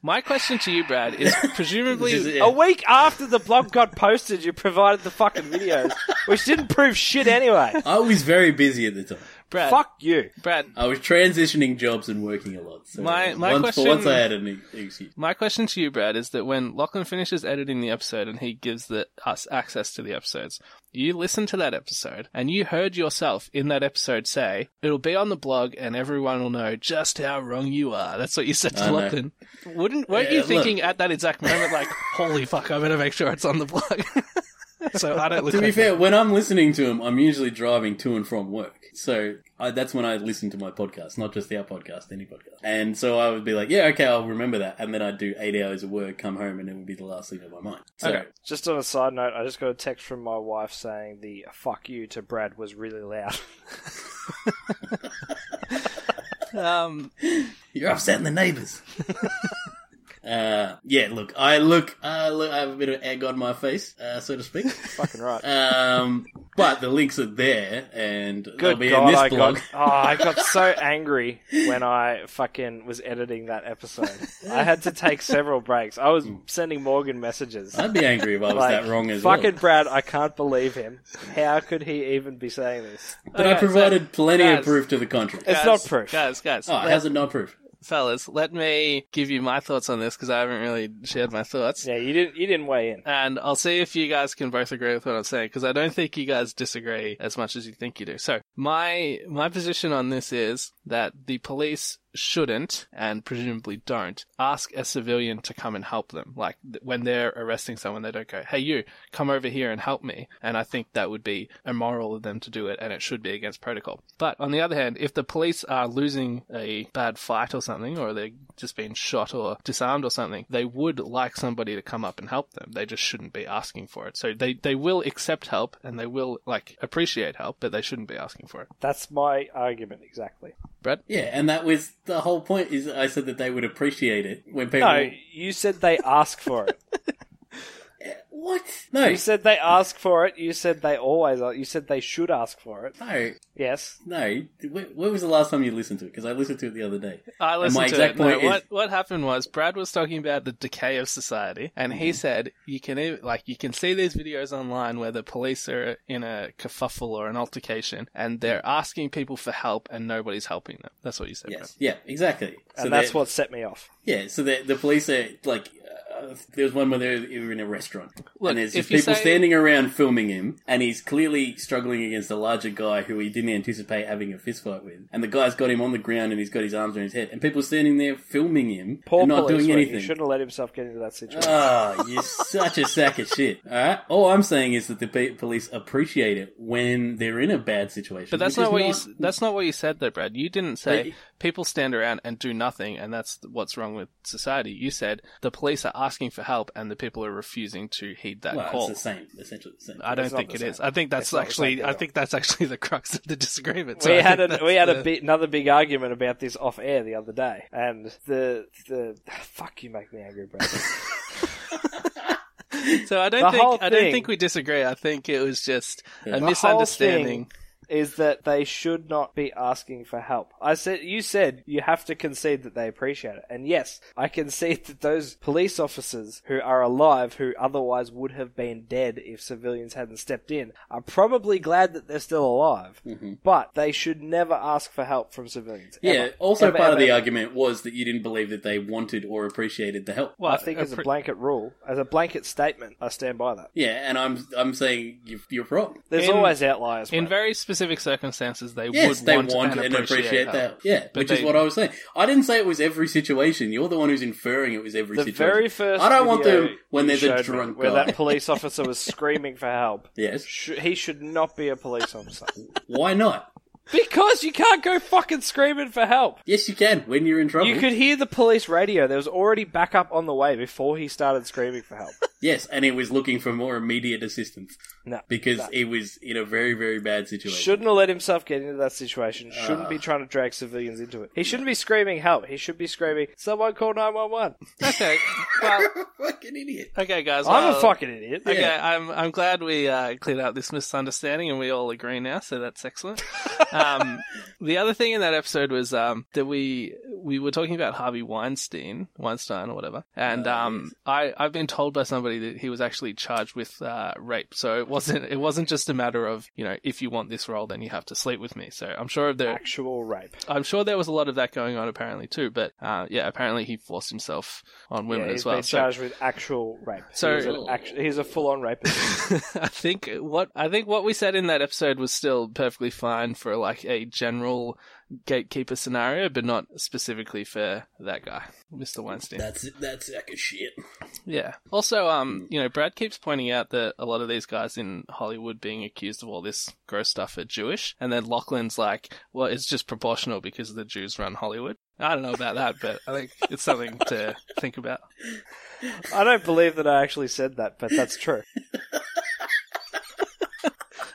My question to you, Brad, is presumably... a week after the blog got posted, you provided the fucking videos, which didn't prove shit anyway. I was very busy at the time. Brad, fuck you. Brad. I was transitioning jobs and working a lot. So once I had an excuse. My question to you, Brad, is that when Lachlan finishes editing the episode and he gives us access to the episodes, you listen to that episode and you heard yourself in that episode say, it'll be on the blog and everyone will know just how wrong you are. That's what you said to Lachlan. Weren't you thinking at that exact moment, like, holy fuck, I better make sure it's on the blog? So I don't listen. To be fair, when I'm listening to them, I'm usually driving to and from work. So that's when I listen to my podcast, not just our podcast, any podcast. And so I would be like, yeah, okay, I'll remember that. And then I'd do 8 hours of work, come home, and it would be the last thing on my mind. So, okay. Just on a side note, I just got a text from my wife saying the fuck you to Brad was really loud. You're upsetting the neighbours. Yeah, look, I have a bit of egg on my face, so to speak. Fucking right. But the links are there, and they'll be in this blog. I got so angry when I fucking was editing that episode. I had to take several breaks. I was sending Morgan messages. I'd be angry if I was that wrong as well. Fucking Brad, I can't believe him. How could he even be saying this? But I provided plenty of proof to the contrary. It's not proof. Guys. Oh, how's it not proof? Fellas, let me give you my thoughts on this because I haven't really shared my thoughts. Yeah, you didn't weigh in. And I'll see if you guys can both agree with what I'm saying because I don't think you guys disagree as much as you think you do. So my position on this is that the police shouldn't, and presumably don't, ask a civilian to come and help them. Like, when they're arresting someone, they don't go, hey, you, come over here and help me. And I think that would be immoral of them to do it, and it should be against protocol. But on the other hand, if the police are losing a bad fight or something, or they're just being shot or disarmed or something, they would like somebody to come up and help them. They just shouldn't be asking for it. So they will accept help, and they will, like, appreciate help, but they shouldn't be asking for it. That's my argument, exactly. Brad? Yeah, and that was... The whole point is I said that they would appreciate it when people... No, you said they ask for it. What? No. You said they ask for it. You said they always ask. You said they should ask for it. No. Yes. No. When was the last time you listened to it? Because I listened to it the other day. I listened to it. No, what happened was Brad was talking about the decay of society, and he said you can see these videos online where the police are in a kerfuffle or an altercation, and they're asking people for help, and nobody's helping them. That's what you said. Yes. Brad. Yeah. Exactly. And so that's what set me off. Yeah. So the police are like. There was one where they were in a restaurant. Look, and there's just people standing around filming him, and he's clearly struggling against a larger guy who he didn't anticipate having a fist fight with. And the guy's got him on the ground, and he's got his arms around his head. And people standing there filming him and not doing anything. He shouldn't have let himself get into that situation. Oh, you're such a sack of shit. All right? All I'm saying is that the police appreciate it when they're in a bad situation. But that's not what you said, though, Brad. You didn't say people stand around and do nothing, and that's what's wrong with society. You said the police are asking for help, and the people are refusing to heed that call. It's the same, essentially the same. I don't think it is. I think that's actually the crux of the disagreement. So we had another big argument about this off air the other day, and the fuck, you make me angry, Brad. So I don't think we disagree. I think it was just a misunderstanding. Is that they should not be asking for help. You said you have to concede that they appreciate it. And yes, I concede that those police officers who are alive, who otherwise would have been dead if civilians hadn't stepped in, are probably glad that they're still alive. Mm-hmm. But they should never ask for help from civilians. Yeah, part of the argument was that you didn't believe that they wanted or appreciated the help. Well, I think as a blanket rule, as a blanket statement, I stand by that. Yeah, and I'm saying you're wrong. There's always outliers. In very specific circumstances, they would want and appreciate that. Yeah, which is what I was saying. I didn't say it was every situation. You're the one who's inferring it was every situation. The very first I don't want them when there's a drunk guy. Where that police officer was screaming for help. Yes. He should not be a police officer. Why not? Because you can't go fucking screaming for help. Yes, you can, when you're in trouble. You could hear the police radio. There was already backup on the way before he started screaming for help. Yes, and he was looking for more immediate assistance. No. Because he was in a very, very bad situation. Shouldn't have let himself get into that situation. Shouldn't be trying to drag civilians into it. He shouldn't be screaming help. He should be screaming, someone call 911. Okay. Well, you're a fucking idiot. Okay, guys. I'm a fucking idiot. Okay, yeah. I'm glad we cleared up this misunderstanding and we all agree now, so that's excellent. The other thing in that episode was that we were talking about Harvey Weinstein or whatever, and I've been told by somebody that he was actually charged with rape. So it wasn't just a matter of, you know, if you want this role, then you have to sleep with me. So I'm sure actual rape. I'm sure there was a lot of that going on apparently too. But apparently he forced himself on women as well. He's been charged with actual rape. So he's a full-on rapist. I think what we said in that episode was still perfectly fine for like a general gatekeeper scenario, but not specifically for that guy, Mr. Weinstein. That's sack of shit. Yeah. Also, you know, Brad keeps pointing out that a lot of these guys in Hollywood being accused of all this gross stuff are Jewish, and then Lachlan's like, well, it's just proportional because the Jews run Hollywood. I don't know about that, but I think it's something to think about. I don't believe that I actually said that, but that's true.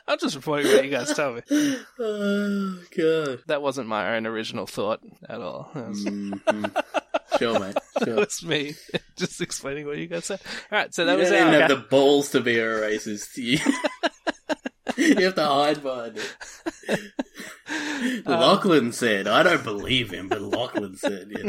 I'm just reporting what you guys tell me. Oh, God. That wasn't my own original thought at all. Sure, mate. Sure. That's me just explaining what you guys said. All right, so that was our... You didn't have the balls to be a racist. You have to hide behind it. Lachlan said, I don't believe him, but Lachlan said, yeah.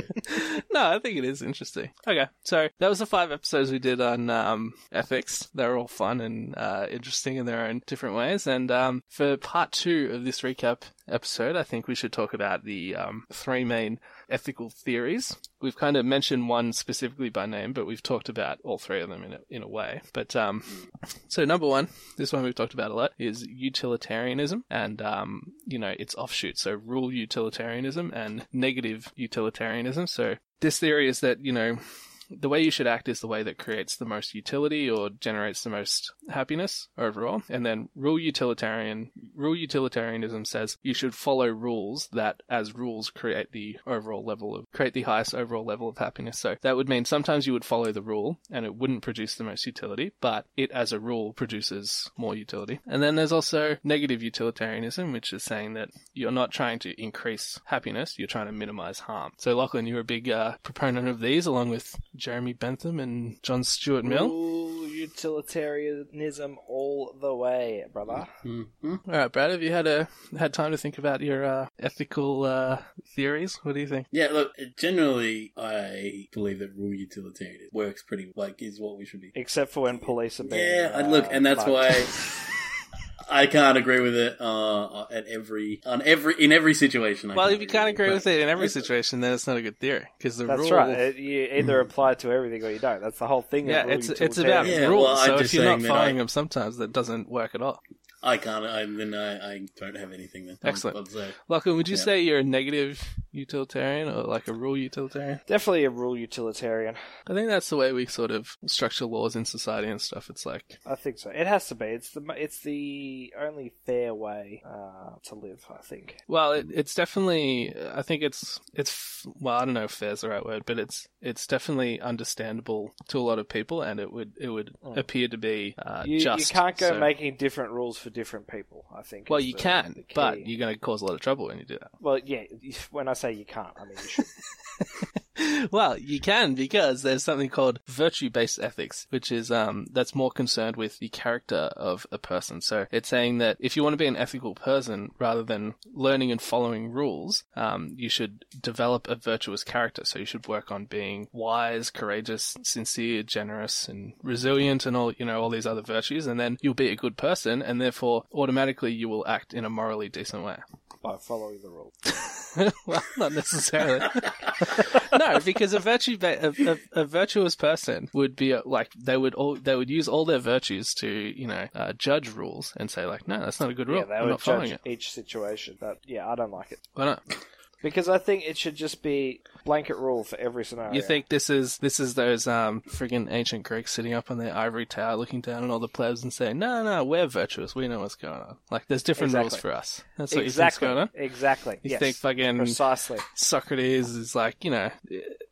No, I think it is interesting. Okay, so that was the 5 episodes we did on ethics. They're all fun and interesting in their own different ways. And for part 2 of this recap episode, I think we should talk about the 3 main ethical theories. We've kind of mentioned one specifically by name, but we've talked about all 3 of them in a way. But so number 1, this one we've talked about a lot, is utilitarianism and, you know, its offshoots. So rule utilitarianism and negative utilitarianism. So this theory is that, you know, the way you should act is the way that creates the most utility or generates the most happiness overall. And then rule utilitarianism says you should follow rules that, as rules, create the highest overall level of happiness. So that would mean sometimes you would follow the rule and it wouldn't produce the most utility, but it as a rule produces more utility. And then there's also negative utilitarianism, which is saying that you're not trying to increase happiness, you're trying to minimize harm. So Lachlan, you're a big proponent of these, along with Jeremy Bentham and John Stuart Mill. Ooh, utilitarianism all the way, brother. Mm-hmm. All right, Brad, have you had time to think about your ethical theories? What do you think? Yeah, look, generally, I believe that rule utilitarianism works pretty, like, is what we should be. Except for when police are being... Yeah, look, and that's why... I can't agree with it in every situation. Well, if you can't agree with it in every situation, then it's not a good theory because that's right. You either apply it to everything or you don't. That's the whole thing. Yeah, it's about rules. Well, so if you're not following them, sometimes that doesn't work at all. I can't. I don't have anything then. Excellent. Lachlan, would you say you're a negative utilitarian or like a rule utilitarian? Definitely a rule utilitarian. I think that's the way we sort of structure laws in society and stuff. It's like... I think so. It has to be. It's the only fair way to live, I think. Well, it's definitely... I think it's... Well, I don't know if fair's the right word, but it's definitely understandable to a lot of people and it would appear to be just. You can't go making different rules for different people, I think. Well, you can, but you're going to cause a lot of trouble when you do that. Well, yeah, when I say you can't, I mean you should. Well, you can, because there's something called virtue-based ethics, which is that's more concerned with the character of a person. So it's saying that if you want to be an ethical person, rather than learning and following rules, you should develop a virtuous character. So you should work on being wise, courageous, sincere, generous, and resilient, and all these other virtues, and then you'll be a good person, and therefore, automatically, you will act in a morally decent way. By following the rules. Well, not necessarily. No, because a virtuous person would be like they would use all their virtues to judge rules and say like, no, that's not a good rule. Yeah, they would judge each situation. But yeah, I don't like it. Why not? Because I think it should just be blanket rule for every scenario. You think this is those friggin' ancient Greeks sitting up on their ivory tower looking down on all the plebs and saying, no, we're virtuous. We know what's going on. Like, there's different rules for us. That's what you think's going on? Exactly. You think fucking precisely. Socrates is like,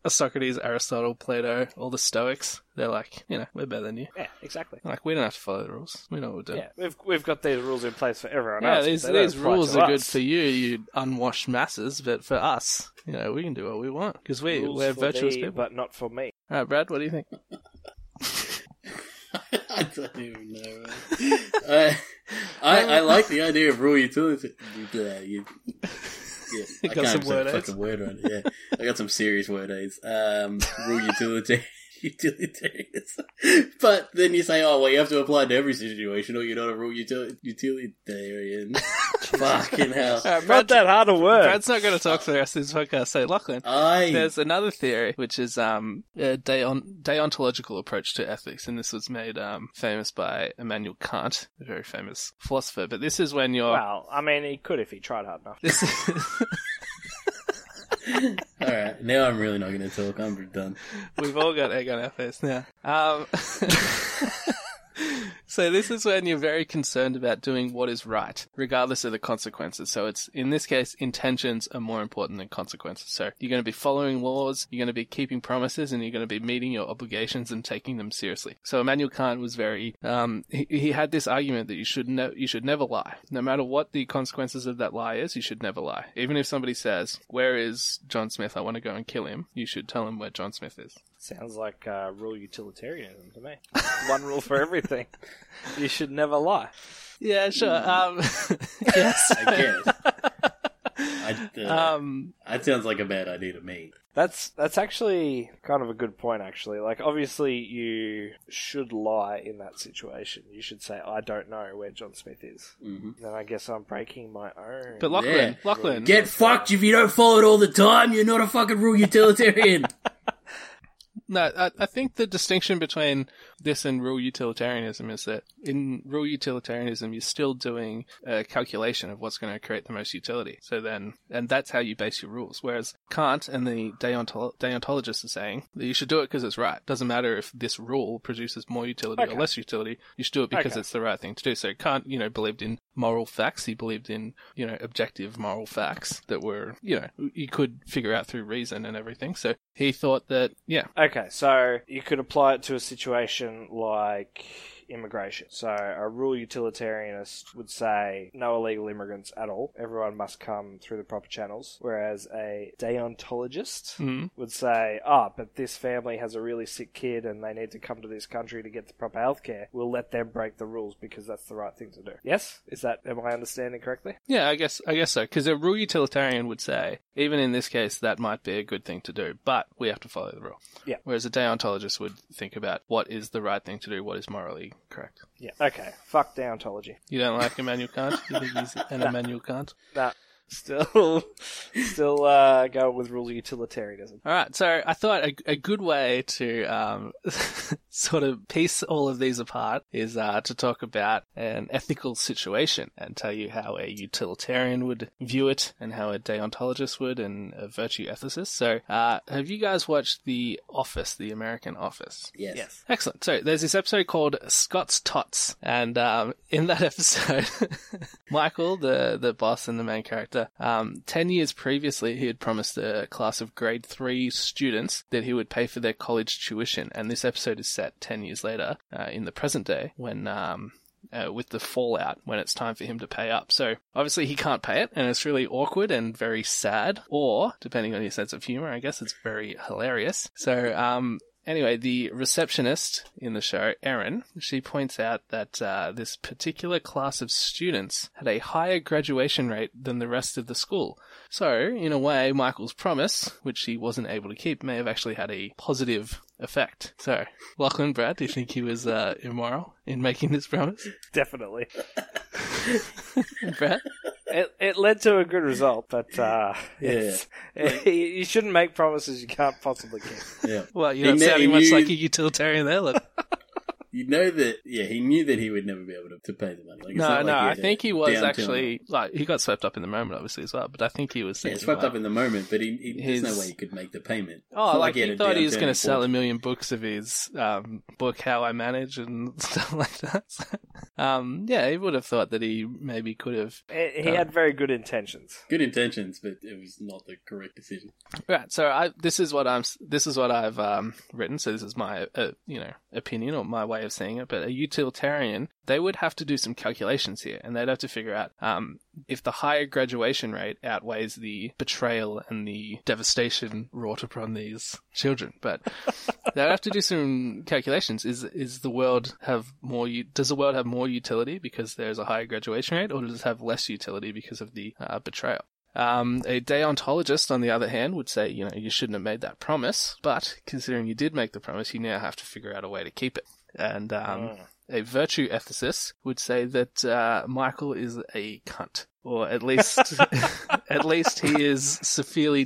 Socrates, Aristotle, Plato, all the Stoics. They're like, we're better than you. Yeah, exactly. Like, we don't have to follow the rules. We know what we're doing. Yeah, we've got these rules in place for everyone else. Yeah, these rules are good for you unwashed masses, but for us, we can do what we want because we're virtuous people. But not for me. All right, Brad, what do you think? I don't even know. I like the idea of rule utility. Yeah, I got some word aids. Yeah, I got some serious word aids. Rule utility. Utilitarianism. But then you say, oh, well, you have to apply to every situation or you're not a real utilitarian. Fucking hell. Not that hard a word. Brad's not going to talk for the rest of this podcast. So, Lachlan, there's another theory, which is a deontological approach to ethics. And this was made famous by Immanuel Kant, a very famous philosopher. But this is when you're... Well, I mean, he could if he tried hard enough. This is... Alright, now I'm really not going to talk. I'm done. We've all got egg on our face now. So this is when you're very concerned about doing what is right, regardless of the consequences. So it's, in this case, intentions are more important than consequences. So you're going to be following laws, you're going to be keeping promises, and you're going to be meeting your obligations and taking them seriously. So Immanuel Kant was very, he had this argument that you should never lie. No matter what the consequences of that lie is, you should never lie. Even if somebody says, where is John Smith? I want to go and kill him. You should tell him where John Smith is. Sounds like rule utilitarianism to me. One rule for everything. You should never lie. Yeah, sure. Yes, I guess. That sounds like a bad idea to me. That's actually kind of a good point, actually. Like, obviously, you should lie in that situation. You should say, I don't know where John Smith is. Mm-hmm. Then I guess I'm breaking my own. But Lachlan. Get fucked if you don't follow it all the time. You're not a fucking rule utilitarian. No, I think the distinction between this and rule utilitarianism is that in rule utilitarianism, you're still doing a calculation of what's going to create the most utility. So then, and that's how you base your rules. Whereas Kant and the deontologists are saying that you should do it because it's right. Doesn't matter if this rule produces more utility or less utility. You should do it because it's the right thing to do. So Kant, believed in moral facts. He believed in, objective moral facts that were, you could figure out through reason and everything. So he thought that, Okay, so you could apply it to a situation like... immigration. So a real utilitarianist would say no illegal immigrants at all. Everyone must come through the proper channels. Whereas a deontologist would say, but this family has a really sick kid and they need to come to this country to get the proper healthcare. We'll let them break the rules because that's the right thing to do. Yes? Is that, am I understanding correctly? Yeah, I guess so. Because a real utilitarian would say, even in this case, that might be a good thing to do, but we have to follow the rule. Yeah. Whereas a deontologist would think about what is the right thing to do, what is morally correct. Yeah. Okay. Fuck deontology. You don't like Immanuel Kant? You think he's an Immanuel Kant? Nah. Still go with rules of utilitarianism. All right, so I thought a good way to sort of piece all of these apart is to talk about an ethical situation and tell you how a utilitarian would view it and how a deontologist would and a virtue ethicist. So have you guys watched The Office, the American Office? Yes. Excellent. So there's this episode called Scott's Tots, and in that episode, Michael, the boss and the main character, 10 years previously, he had promised a class of grade 3 students that he would pay for their college tuition. And this episode is set 10 years later in the present day when... with the fallout when it's time for him to pay up. So obviously he can't pay it and it's really awkward and very sad, or depending on your sense of humor, I guess it's very hilarious. So anyway, the receptionist in the show, Erin, she points out that this particular class of students had a higher graduation rate than the rest of the school. So in a way, Michael's promise, which he wasn't able to keep, may have actually had a positive effect. So, Lachlan, Brad, do you think he was immoral in making this promise? Definitely. Brad? It led to a good result, but you shouldn't make promises you can't possibly keep. Yeah. Well, you're not sounding much like a utilitarian there, look. You know that, he knew that he would never be able to pay the money. Like, no, I think he was actually, like, he got swept up in the moment, obviously, as well, but I think he was... swept up in the moment, but there's no way he could make the payment. Oh, like he thought he was going to sell a million books of his book, How I Manage, and stuff like that. So, he would have thought that he maybe could have... He had very good intentions. Good intentions, but it was not the correct decision. Right, so this is what I've written, so this is my, opinion, or my way of seeing it, but a utilitarian, they would have to do some calculations here, and they'd have to figure out if the higher graduation rate outweighs the betrayal and the devastation wrought upon these children. But they'd have to do some calculations. Does the world have more utility because there's a higher graduation rate, or does it have less utility because of the betrayal? A deontologist, on the other hand, would say, you shouldn't have made that promise, but considering you did make the promise, you now have to figure out a way to keep it. And a virtue ethicist would say that Michael is a cunt, or at least he is severely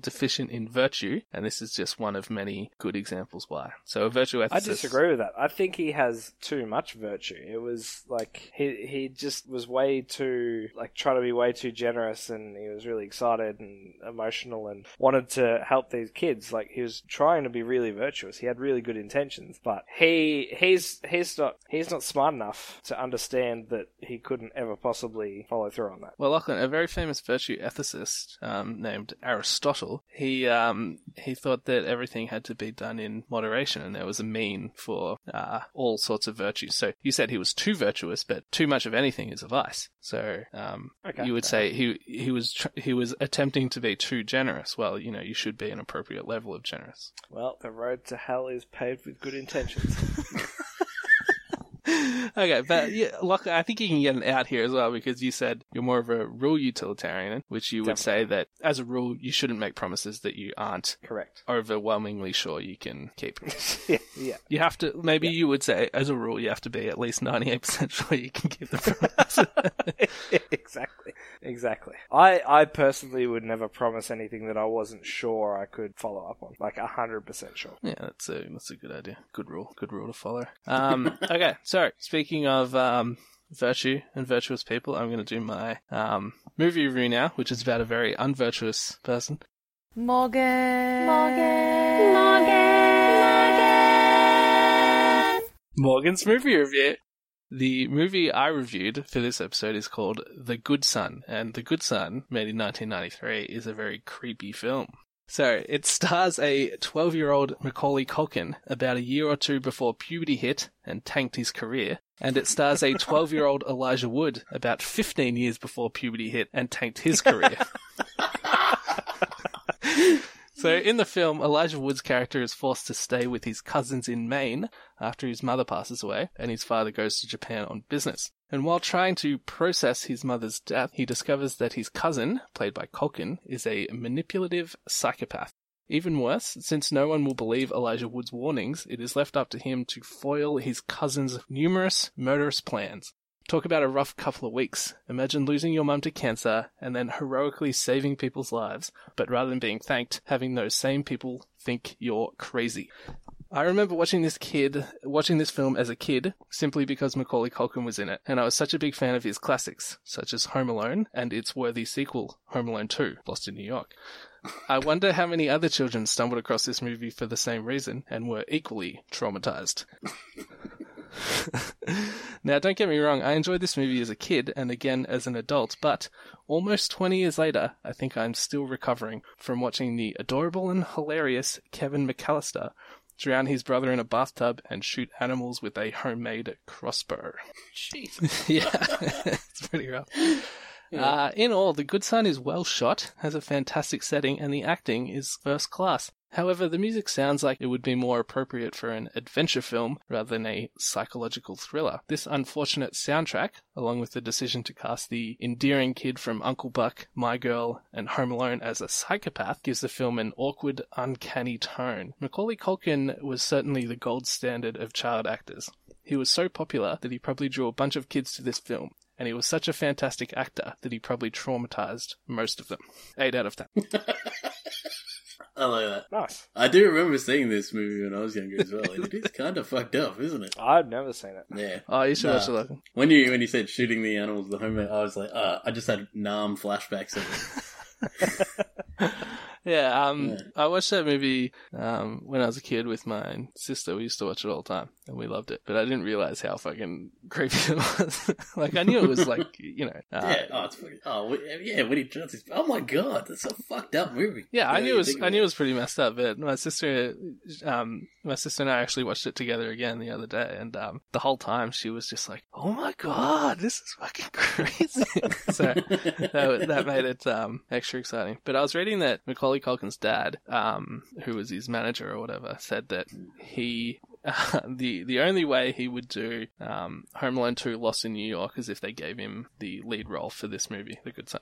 deficient in virtue, and this is just one of many good examples why. So a virtue ethicist... I disagree with that. I think he has too much virtue. It was like he just was way too, like, trying to be way too generous, and he was really excited and emotional and wanted to help these kids. Like, he was trying to be really virtuous. He had really good intentions, but he's not smart enough to understand that he couldn't ever possibly follow through on that. Well, Lachlan, a very famous virtue ethicist named Aristotle, he thought that everything had to be done in moderation, and there was a mean for all sorts of virtues. So you said he was too virtuous, but too much of anything is a vice. So you would say he was attempting to be too generous. Well, you should be an appropriate level of generous. Well, the road to hell is paved with good intentions. Okay, but yeah, look, I think you can get an out here as well, because you said you're more of a rule utilitarian, which you would say that as a rule you shouldn't make promises that you aren't overwhelmingly sure you can keep. Yeah. You have to, you would say as a rule you have to be at least 98% sure you can keep the promise. Exactly. I personally would never promise anything that I wasn't sure I could follow up on, like 100% sure. Yeah, that's a good idea. Good rule to follow. Okay, so speaking of virtue and virtuous people, I'm going to do my movie review now, which is about a very unvirtuous person. Morgan's movie review. The movie I reviewed for this episode is called The Good Son, and The Good Son, made in 1993, is a very creepy film. So it stars a 12-year-old Macaulay Culkin about a year or two before puberty hit and tanked his career. And it stars a 12-year-old Elijah Wood about 15 years before puberty hit and tanked his career. So in the film, Elijah Wood's character is forced to stay with his cousins in Maine after his mother passes away and his father goes to Japan on business. And while trying to process his mother's death, he discovers that his cousin, played by Culkin, is a manipulative psychopath. Even worse, since no one will believe Elijah Wood's warnings, it is left up to him to foil his cousin's numerous murderous plans. Talk about a rough couple of weeks. Imagine losing your mum to cancer and then heroically saving people's lives, but rather than being thanked, having those same people think you're crazy. I remember watching this film as a kid simply because Macaulay Culkin was in it, and I was such a big fan of his classics, such as Home Alone and its worthy sequel, Home Alone 2: Lost in New York. I wonder how many other children stumbled across this movie for the same reason and were equally traumatized. Now, don't get me wrong, I enjoyed this movie as a kid and again as an adult, but almost 20 years later, I think I'm still recovering from watching the adorable and hilarious Kevin McAllister drown his brother in a bathtub and shoot animals with a homemade crossbow. Jesus. Yeah, it's pretty rough. Yeah. In all, The Good Son is well shot, has a fantastic setting, and the acting is first class. However, the music sounds like it would be more appropriate for an adventure film rather than a psychological thriller. This unfortunate soundtrack, along with the decision to cast the endearing kid from Uncle Buck, My Girl, and Home Alone as a psychopath, gives the film an awkward, uncanny tone. Macaulay Culkin was certainly the gold standard of child actors. He was so popular that he probably drew a bunch of kids to this film. And he was such a fantastic actor that he probably traumatized most of them. 8 out of 10. I like that. Nice. I do remember seeing this movie when I was younger as well. It is kind of fucked up, isn't it? I've never seen it. Yeah. Oh, you should watch it. Like... When you said shooting the animals, the homemade, I was like, I just had numb flashbacks of it. Yeah, yeah. I watched that movie when I was a kid with my sister. We used to watch it all the time, and we loved it. But I didn't realize how fucking creepy it was. Like, I knew it was like, you know. Yeah, when he turns his... Oh my god, that's a fucked up movie. Yeah, I knew it was pretty messed up. But my sister and I actually watched it together again the other day, and the whole time she was just like, "Oh my god, this is fucking crazy." So that made it extra exciting. But I was reading that Macaulay Culkin's dad, who was his manager or whatever, said that he the only way he would do Home Alone 2: Lost in New York is if they gave him the lead role for this movie, The Good Son.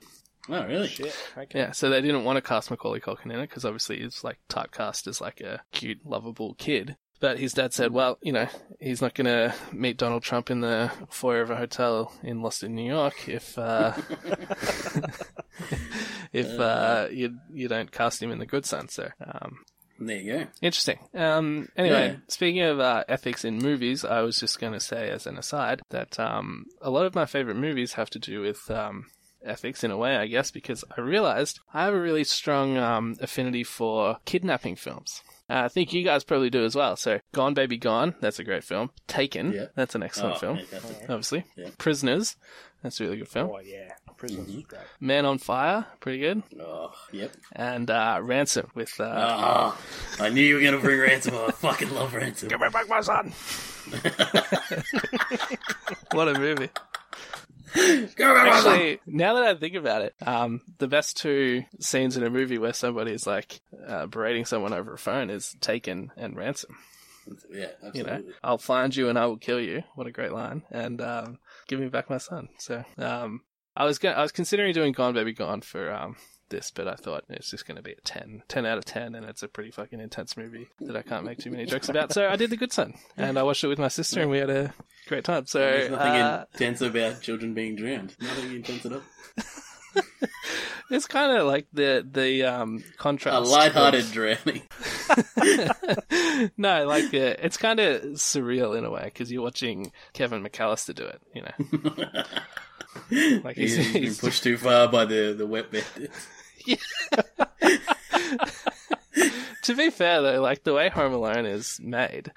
Oh, really? Shit. Okay. Yeah, so they didn't want to cast Macaulay Culkin in it because obviously he's like typecast as like a cute, lovable kid. But his dad said, well, you know, he's not going to meet Donald Trump in the foyer of a hotel in Lost in New York if you don't cast him in The Good Son. So, there you go. Interesting. Anyway, Speaking of ethics in movies, I was just going to say as an aside that a lot of my favorite movies have to do with... ethics in a way, I guess, because I realized I have a really strong affinity for kidnapping films. I think you guys probably do as well. So Gone Baby Gone, that's a great film. Taken, that's an excellent film, fantastic. Obviously. Yeah. Prisoners, that's a really good film. Oh, yeah. Prisoners is great. Man on Fire, pretty good. Oh, yep. And Ransom with... I knew you were going to bring Ransom. I fucking love Ransom. Give me back my son! What a movie. Actually, now that I think about it, the best two scenes in a movie where somebody's like berating someone over a phone is Taken and Ransom. Yeah, absolutely. You know, I'll find you and I will kill you. What a great line! And give me back my son. So I was considering doing Gone Baby Gone for this, but I thought it's just going to be a 10 out of 10, and it's a pretty fucking intense movie that I can't make too many jokes about. So I did The Good Son, and I watched it with my sister, and we had a great time. So there's nothing intense about children being drowned. Nothing intense at all. It's kind of like the contrast. A lighthearted drowning. No, like it's kind of surreal in a way because you're watching Kevin McAllister do it. You know, like he's been pushed too far by the wet bandits. Yeah. To be fair, though, like, the way Home Alone is made,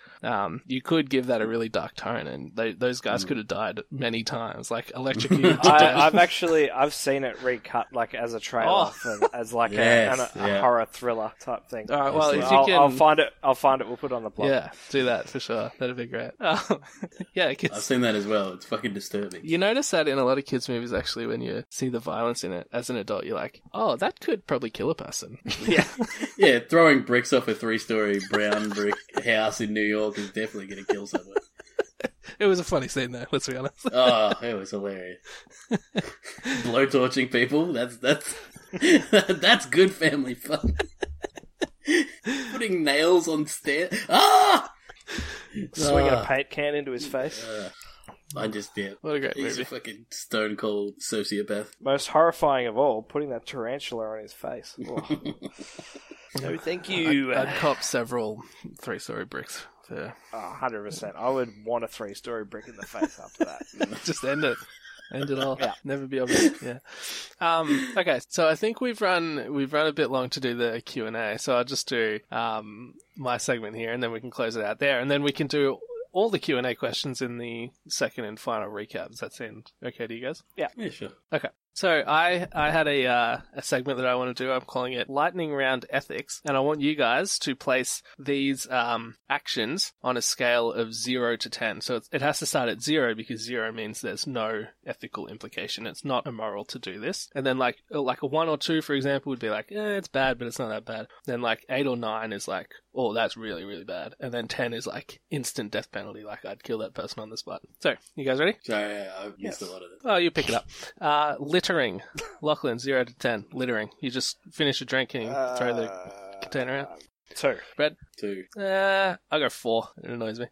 you could give that a really dark tone, and those guys could have died many times, like, electrocuted to death. I've seen it recut, like, as a trailer, as a horror thriller type thing. All right, well, I'll find it, we'll put it on the plot. Yeah, do that, for sure. That'd be great. Yeah, I've seen that as well. It's fucking disturbing. You notice that in a lot of kids' movies, actually, when you see the violence in it, as an adult, you're like, oh, that could probably kill a person. Yeah. Yeah, throwing bricks off a 3-story brown brick house in New York is definitely going to kill someone. It was a funny scene, though, let's be honest. Oh, it was hilarious. Blowtorching people, that's good family fun. Putting nails on stairs. Ah! Swinging a paint can into his face. I just did. What a great movie. He's a fucking stone cold sociopath. Most horrifying of all, putting that tarantula on his face. No, thank you. I'd cop several 3-story bricks. For... Oh, 100%. I would want a 3-story brick in the face after that. Just end it. End it all. Yeah. Never be obvious. Yeah. Okay, so I think we've run a bit long to do the Q&A, so I'll just do my segment here, and then we can close it out there, and then we can do all the Q&A questions in the second and final recap. Does that sound okay to you guys? Yeah. Yeah, sure. Okay. So I had a segment that I want to do. I'm calling it Lightning Round Ethics. And I want you guys to place these actions on a scale of 0 to 10. So it has to start at 0 because 0 means there's no ethical implication. It's not immoral to do this. And then like a 1 or 2, for example, would be like, it's bad, but it's not that bad. Then like 8 or 9 is like, oh, that's really, really bad. And then 10 is like instant death penalty. Like, I'd kill that person on the spot. So, you guys ready? Sorry, I've missed a lot of this. Oh, you pick it up. Littering. Lachlan, 0 to 10. Littering. You just finish a drink and you throw the container out. 2. Brad? 2. I'll go 4. It annoys me.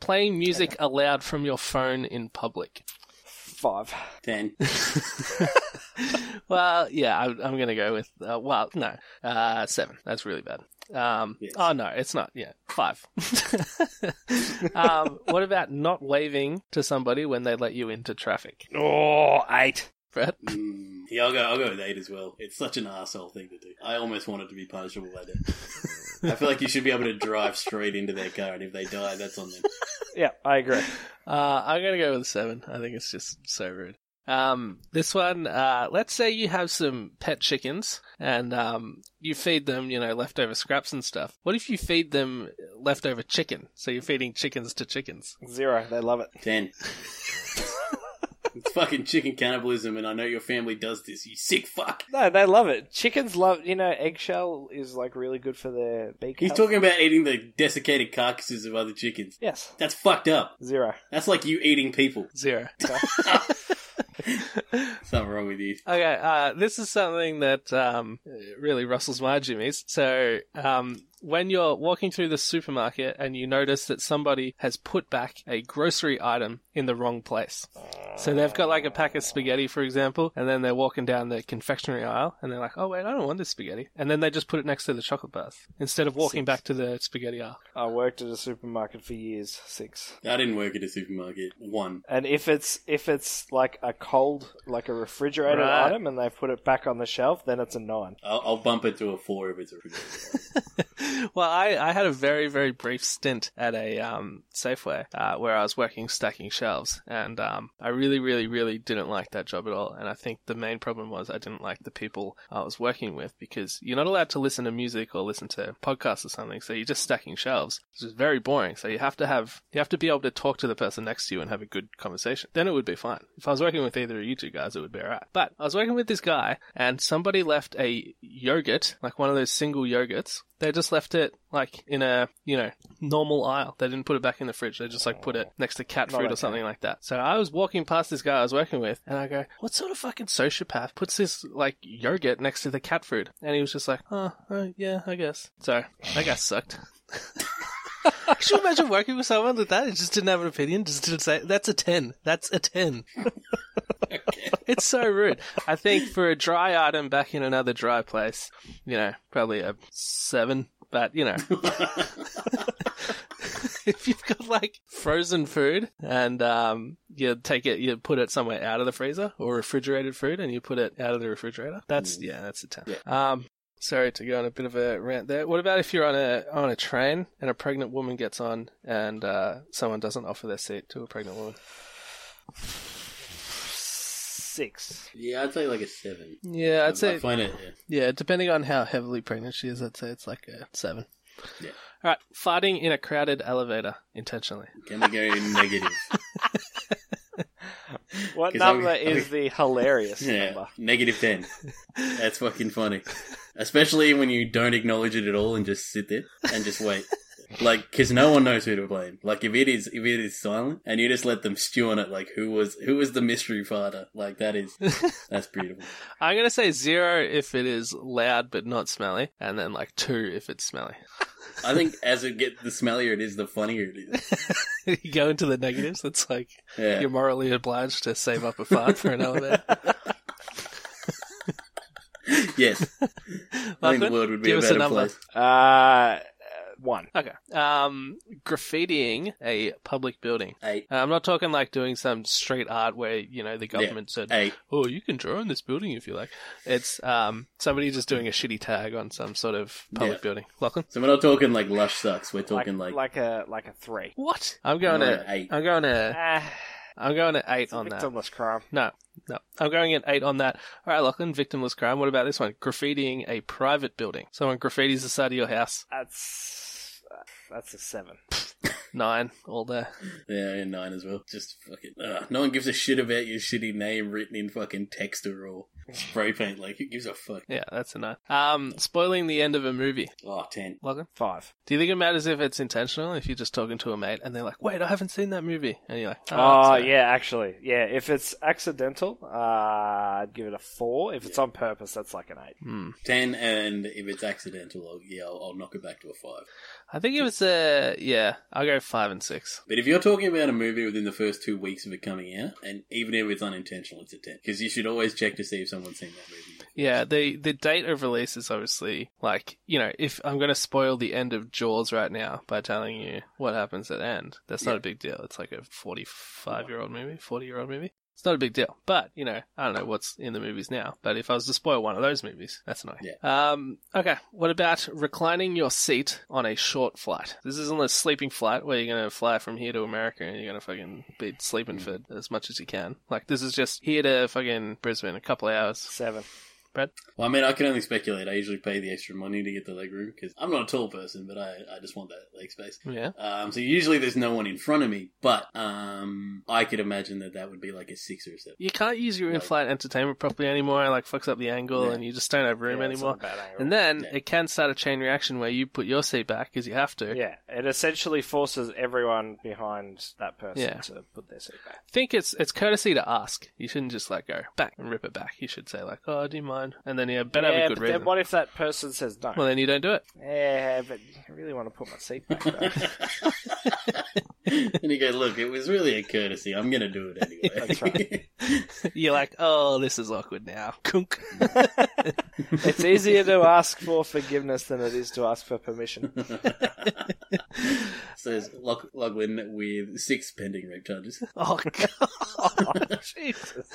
Playing music aloud from your phone in public. 5. 10. Well, yeah, I'm going to go with, 7. That's really bad. Yes. Oh no, it's not. Yeah, 5. What about not waving to somebody when they let you into traffic? Oh, 8. Brett? Yeah, I'll go with 8 as well. It's such an arsehole thing to do. I almost want it to be punishable by death. I feel like you should be able to drive straight into their car, and if they die, that's on them. Yeah, I agree. I'm going to go with 7. I think it's just so rude. This one, let's say you have some pet chickens and, you feed them, leftover scraps and stuff. What if you feed them leftover chicken? So you're feeding chickens to chickens. 0. They love it. 10. It's fucking chicken cannibalism, and I know your family does this, you sick fuck. No, they love it. Chickens love, eggshell is, like, really good for their beak. He's talking about eating the desiccated carcasses of other chickens. Yes. That's fucked up. 0. That's like you eating people. 0. Okay. Something wrong with you. Okay, this is something that really rustles my jimmies. So, when you're walking through the supermarket and you notice that somebody has put back a grocery item in the wrong place. So they've got like a pack of spaghetti, for example, and then they're walking down the confectionery aisle and they're like, oh wait, I don't want this spaghetti. And then they just put it next to the chocolate bars instead of walking 6. Back to the spaghetti aisle. I worked at a supermarket for years. 6. I didn't work at a supermarket. 1. And if it's like a cold, like a refrigerated item and they put it back on the shelf, then it's a 9. I'll bump it to a 4 if it's a refrigerated item. Well, I had a very, very brief stint at a Safeway where I was working stacking shelves, and I really, really, really didn't like that job at all, and I think the main problem was I didn't like the people I was working with, because you're not allowed to listen to music or listen to podcasts or something, so you're just stacking shelves, which is very boring, so you have to be able to talk to the person next to you and have a good conversation. Then it would be fine. If I was working with either of you two guys, it would be alright. But I was working with this guy, and somebody left a yogurt, like one of those single yogurts. They just left it, like, in a, normal aisle. They didn't put it back in the fridge. They just, like, put it next to cat food or something like that. So I was walking past this guy I was working with, and I go, what sort of fucking sociopath puts this, like, yogurt next to the cat food? And he was just like, oh yeah, I guess. So that guy sucked. Could you imagine working with someone like that? It just didn't have an opinion. Just didn't say, that's a 10. That's a 10. Okay. It's so rude. I think for a dry item back in another dry place, probably a 7. But, if you've got, like, frozen food and you put it somewhere out of the freezer, or refrigerated food and you put it out of the refrigerator, that's a 10. Yeah. Sorry to go on a bit of a rant there. What about if you're on a train and a pregnant woman gets on and someone doesn't offer their seat to a pregnant woman? 6. Yeah, I'd say like a 7. Yeah, I'd say... I find it, yeah, depending on how heavily pregnant she is, I'd say it's like a 7. Yeah. All right, farting in a crowded elevator, intentionally. Can we go negative? What number is the hilarious number? -10. That's fucking funny. Especially when you don't acknowledge it at all and just sit there and just wait. Like, because no one knows who to blame. Like, if it is silent and you just let them stew on it, like, who was the mystery farter? Like, that's beautiful. I'm going to say 0 if it is loud but not smelly, and then, like, 2 if it's smelly. I think as it gets, the smellier it is, the funnier it is. You go into the negatives, it's like you're morally obliged to save up a fart for an elevator. Yes. I think the world would be a better place. 1. Okay. Graffitiing a public building. 8. I'm not talking like doing some street art where, you know, the government said, 8. Oh, you can draw on this building if you like. It's somebody just doing a shitty tag on some sort of public building. Lachlan? So we're not talking like Lush sucks. We're talking like a 3. What? I'm going at 8 on that. Victimless crime. No. I'm going at 8 on that. All right, Lachlan, victimless crime. What about this one? Graffitiing a private building. Someone graffitis the side of your house. That's a 7. 9 all there. Yeah, 9 as well. Just fucking... no one gives a shit about your shitty name written in fucking text or spray paint. Like, who gives a fuck? Yeah, that's a 9. Spoiling the end of a movie. 10. Lachlan? 5. Do you think it matters if it's intentional? If you're just talking to a mate and they're like, wait, I haven't seen that movie. And you're like, actually. Yeah, if it's accidental, I'd give it a 4. If it's on purpose, that's like an 8. 10, and if it's accidental, I'll knock it back to a 5. I think it was I'll go 5 and 6. But if you're talking about a movie within the first 2 weeks of it coming out, and even if it's unintentional, it's a 10. Because you should always check to see if someone's seen that movie. Yeah, the date of release is obviously, like, you know, if I'm going to spoil the end of Jaws right now by telling you what happens at the end, that's not a big deal. It's like a 45-year-old movie, 40-year-old movie. It's not a big deal, but, you know, I don't know what's in the movies now, but if I was to spoil one of those movies, that's annoying. Yeah. Okay, what about reclining your seat on a short flight? This isn't a sleeping flight where you're going to fly from here to America and you're going to fucking be sleeping for as much as you can. Like, this is just here to fucking Brisbane, a couple of hours. 7. Brad? Well, I mean, I can only speculate. I usually pay the extra money to get the leg room because I'm not a tall person, but I just want that leg space. Yeah. So usually there's no one in front of me, but I could imagine that would be like a 6 or a 7. You can't use your in-flight entertainment properly anymore. It, like, fucks up the angle and you just don't have room anymore. And then it can start a chain reaction where you put your seat back because you have to. Yeah. It essentially forces everyone behind that person to put their seat back. I think it's courtesy to ask. You shouldn't just, like, go back and rip it back. You should say, like, oh, do you mind? And then better have a good reason. Then what if that person says no? Well, then you don't do it. Yeah, but I really want to put my seat back, though. And you go, look, it was really a courtesy. I'm going to do it anyway. That's right. You're like, oh, this is awkward now. Kunk. It's easier to ask for forgiveness than it is to ask for permission. Says Lachlan with 6 pending rape charges. Oh, God. Jesus.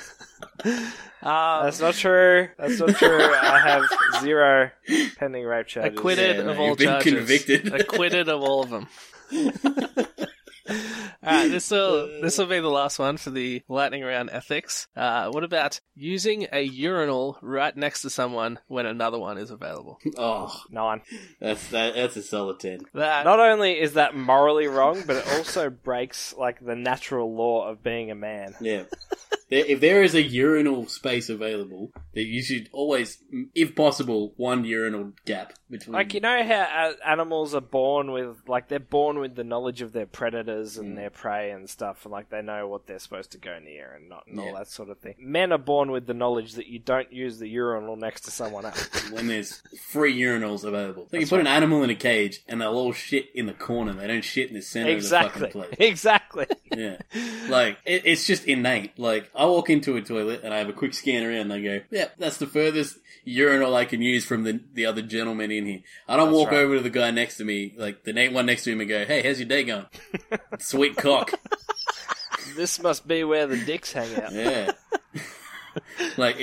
That's not true. I have 0 pending rape charges. Acquitted of all charges. You've been convicted. Acquitted of all of them. Alright, this will be the last one for the lightning round ethics. What about using a urinal right next to someone when another one is available? 9. That's a solid 10. That, not only is that morally wrong, but it also breaks, like, the natural law of being a man. Yeah. If there is a urinal space available, that you should always, if possible, one urinal gap between. Like, you know how animals are born with, like, they're born with the knowledge of their predators and their prey and stuff, and, like, they know what they're supposed to go near and not, and all that sort of thing. Men are born with the knowledge that you don't use the urinal next to someone else. When there's free urinals available. So you put an animal in a cage, and they'll all shit in the corner. They don't shit in the center of the fucking place. Exactly. Yeah. Like, it's just innate. Like, I walk into a toilet and I have a quick scan around and I go, yeah, that's the furthest urinal I can use from the other gentleman in here. I don't walk over to the guy next to me, like the one next to him, and go, hey, how's your day going? Sweet cock. This must be where the dicks hang out. Yeah. Like,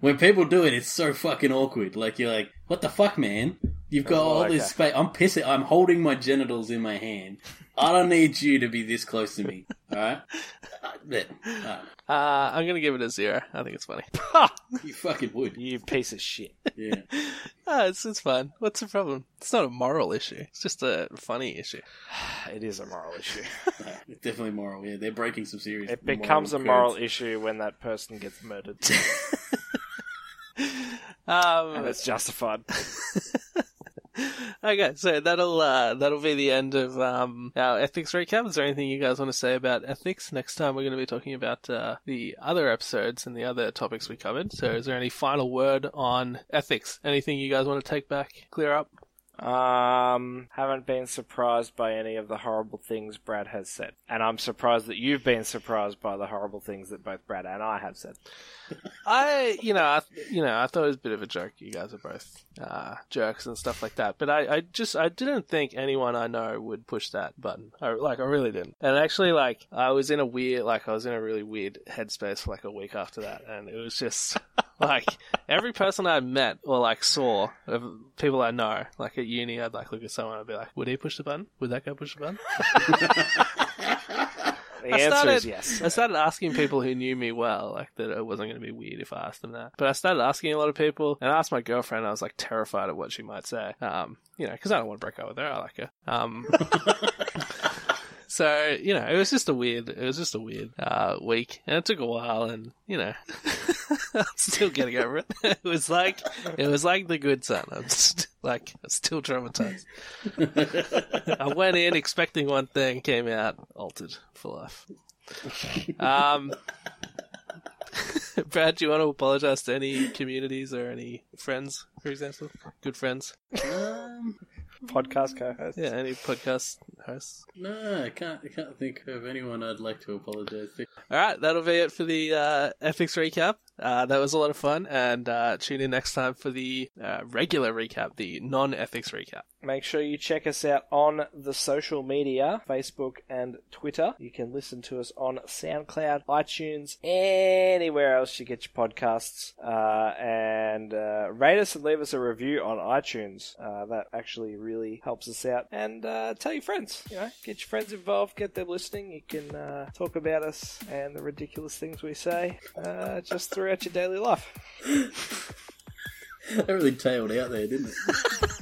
when people do it, it's so fucking awkward. Like, you're like, what the fuck, man? You've got all this space. I'm pissing. I'm holding my genitals in my hand. I don't need you to be this close to me. All right? I'm going to give it a 0. I think it's funny. You fucking would. You piece of shit. Yeah. It's fun. What's the problem? It's not a moral issue. It's just a funny issue. It is a moral issue. It's definitely moral, yeah. They're breaking some serious... It becomes a moral issue when that person gets murdered. And it's justified. Okay, so that'll be the end of our ethics recap. Is there anything you guys want to say about ethics? Next time we're going to be talking about the other episodes and the other topics we covered. So is there any final word on ethics? Anything you guys want to take back, clear up? Haven't been surprised by any of the horrible things Brad has said. And I'm surprised that you've been surprised by the horrible things that both Brad and I have said. I thought it was a bit of a joke. You guys are both jerks and stuff like that. But I didn't think anyone I know would push that button. I really didn't. And actually, I was in a really weird headspace for a week after that. And it was just... every person I met or, saw of people I know, at uni, I'd, look at someone and be like, would he push the button? Would that guy push the button? The answer is yes. I started asking people who knew me well, that it wasn't going to be weird if I asked them that. But I started asking a lot of people, and I asked my girlfriend, I was, terrified of what she might say. Because I don't want to break up with her, I like her. So, it was just a weird week, and it took a while, and, I'm still getting over it. It was like The Good Son. I'm still traumatized. I went in expecting one thing, came out altered for life. Brad, do you want to apologize to any communities or any friends, for example? Good friends? Podcast co-hosts. Yeah, any podcast hosts. No, I can't think of anyone I'd like to apologise to. Alright, that'll be it for the ethics recap. That was a lot of fun, and tune in next time for the regular recap, the non-ethics recap. Make sure you check us out on the social media, Facebook and Twitter. You can listen to us on SoundCloud, iTunes, anywhere else you get your podcasts. And rate us and leave us a review on iTunes. That actually really helps us out. And tell your friends. Get your friends involved, get them listening. You can talk about us and the ridiculous things we say just throughout your daily life. That really tailed out there, didn't it?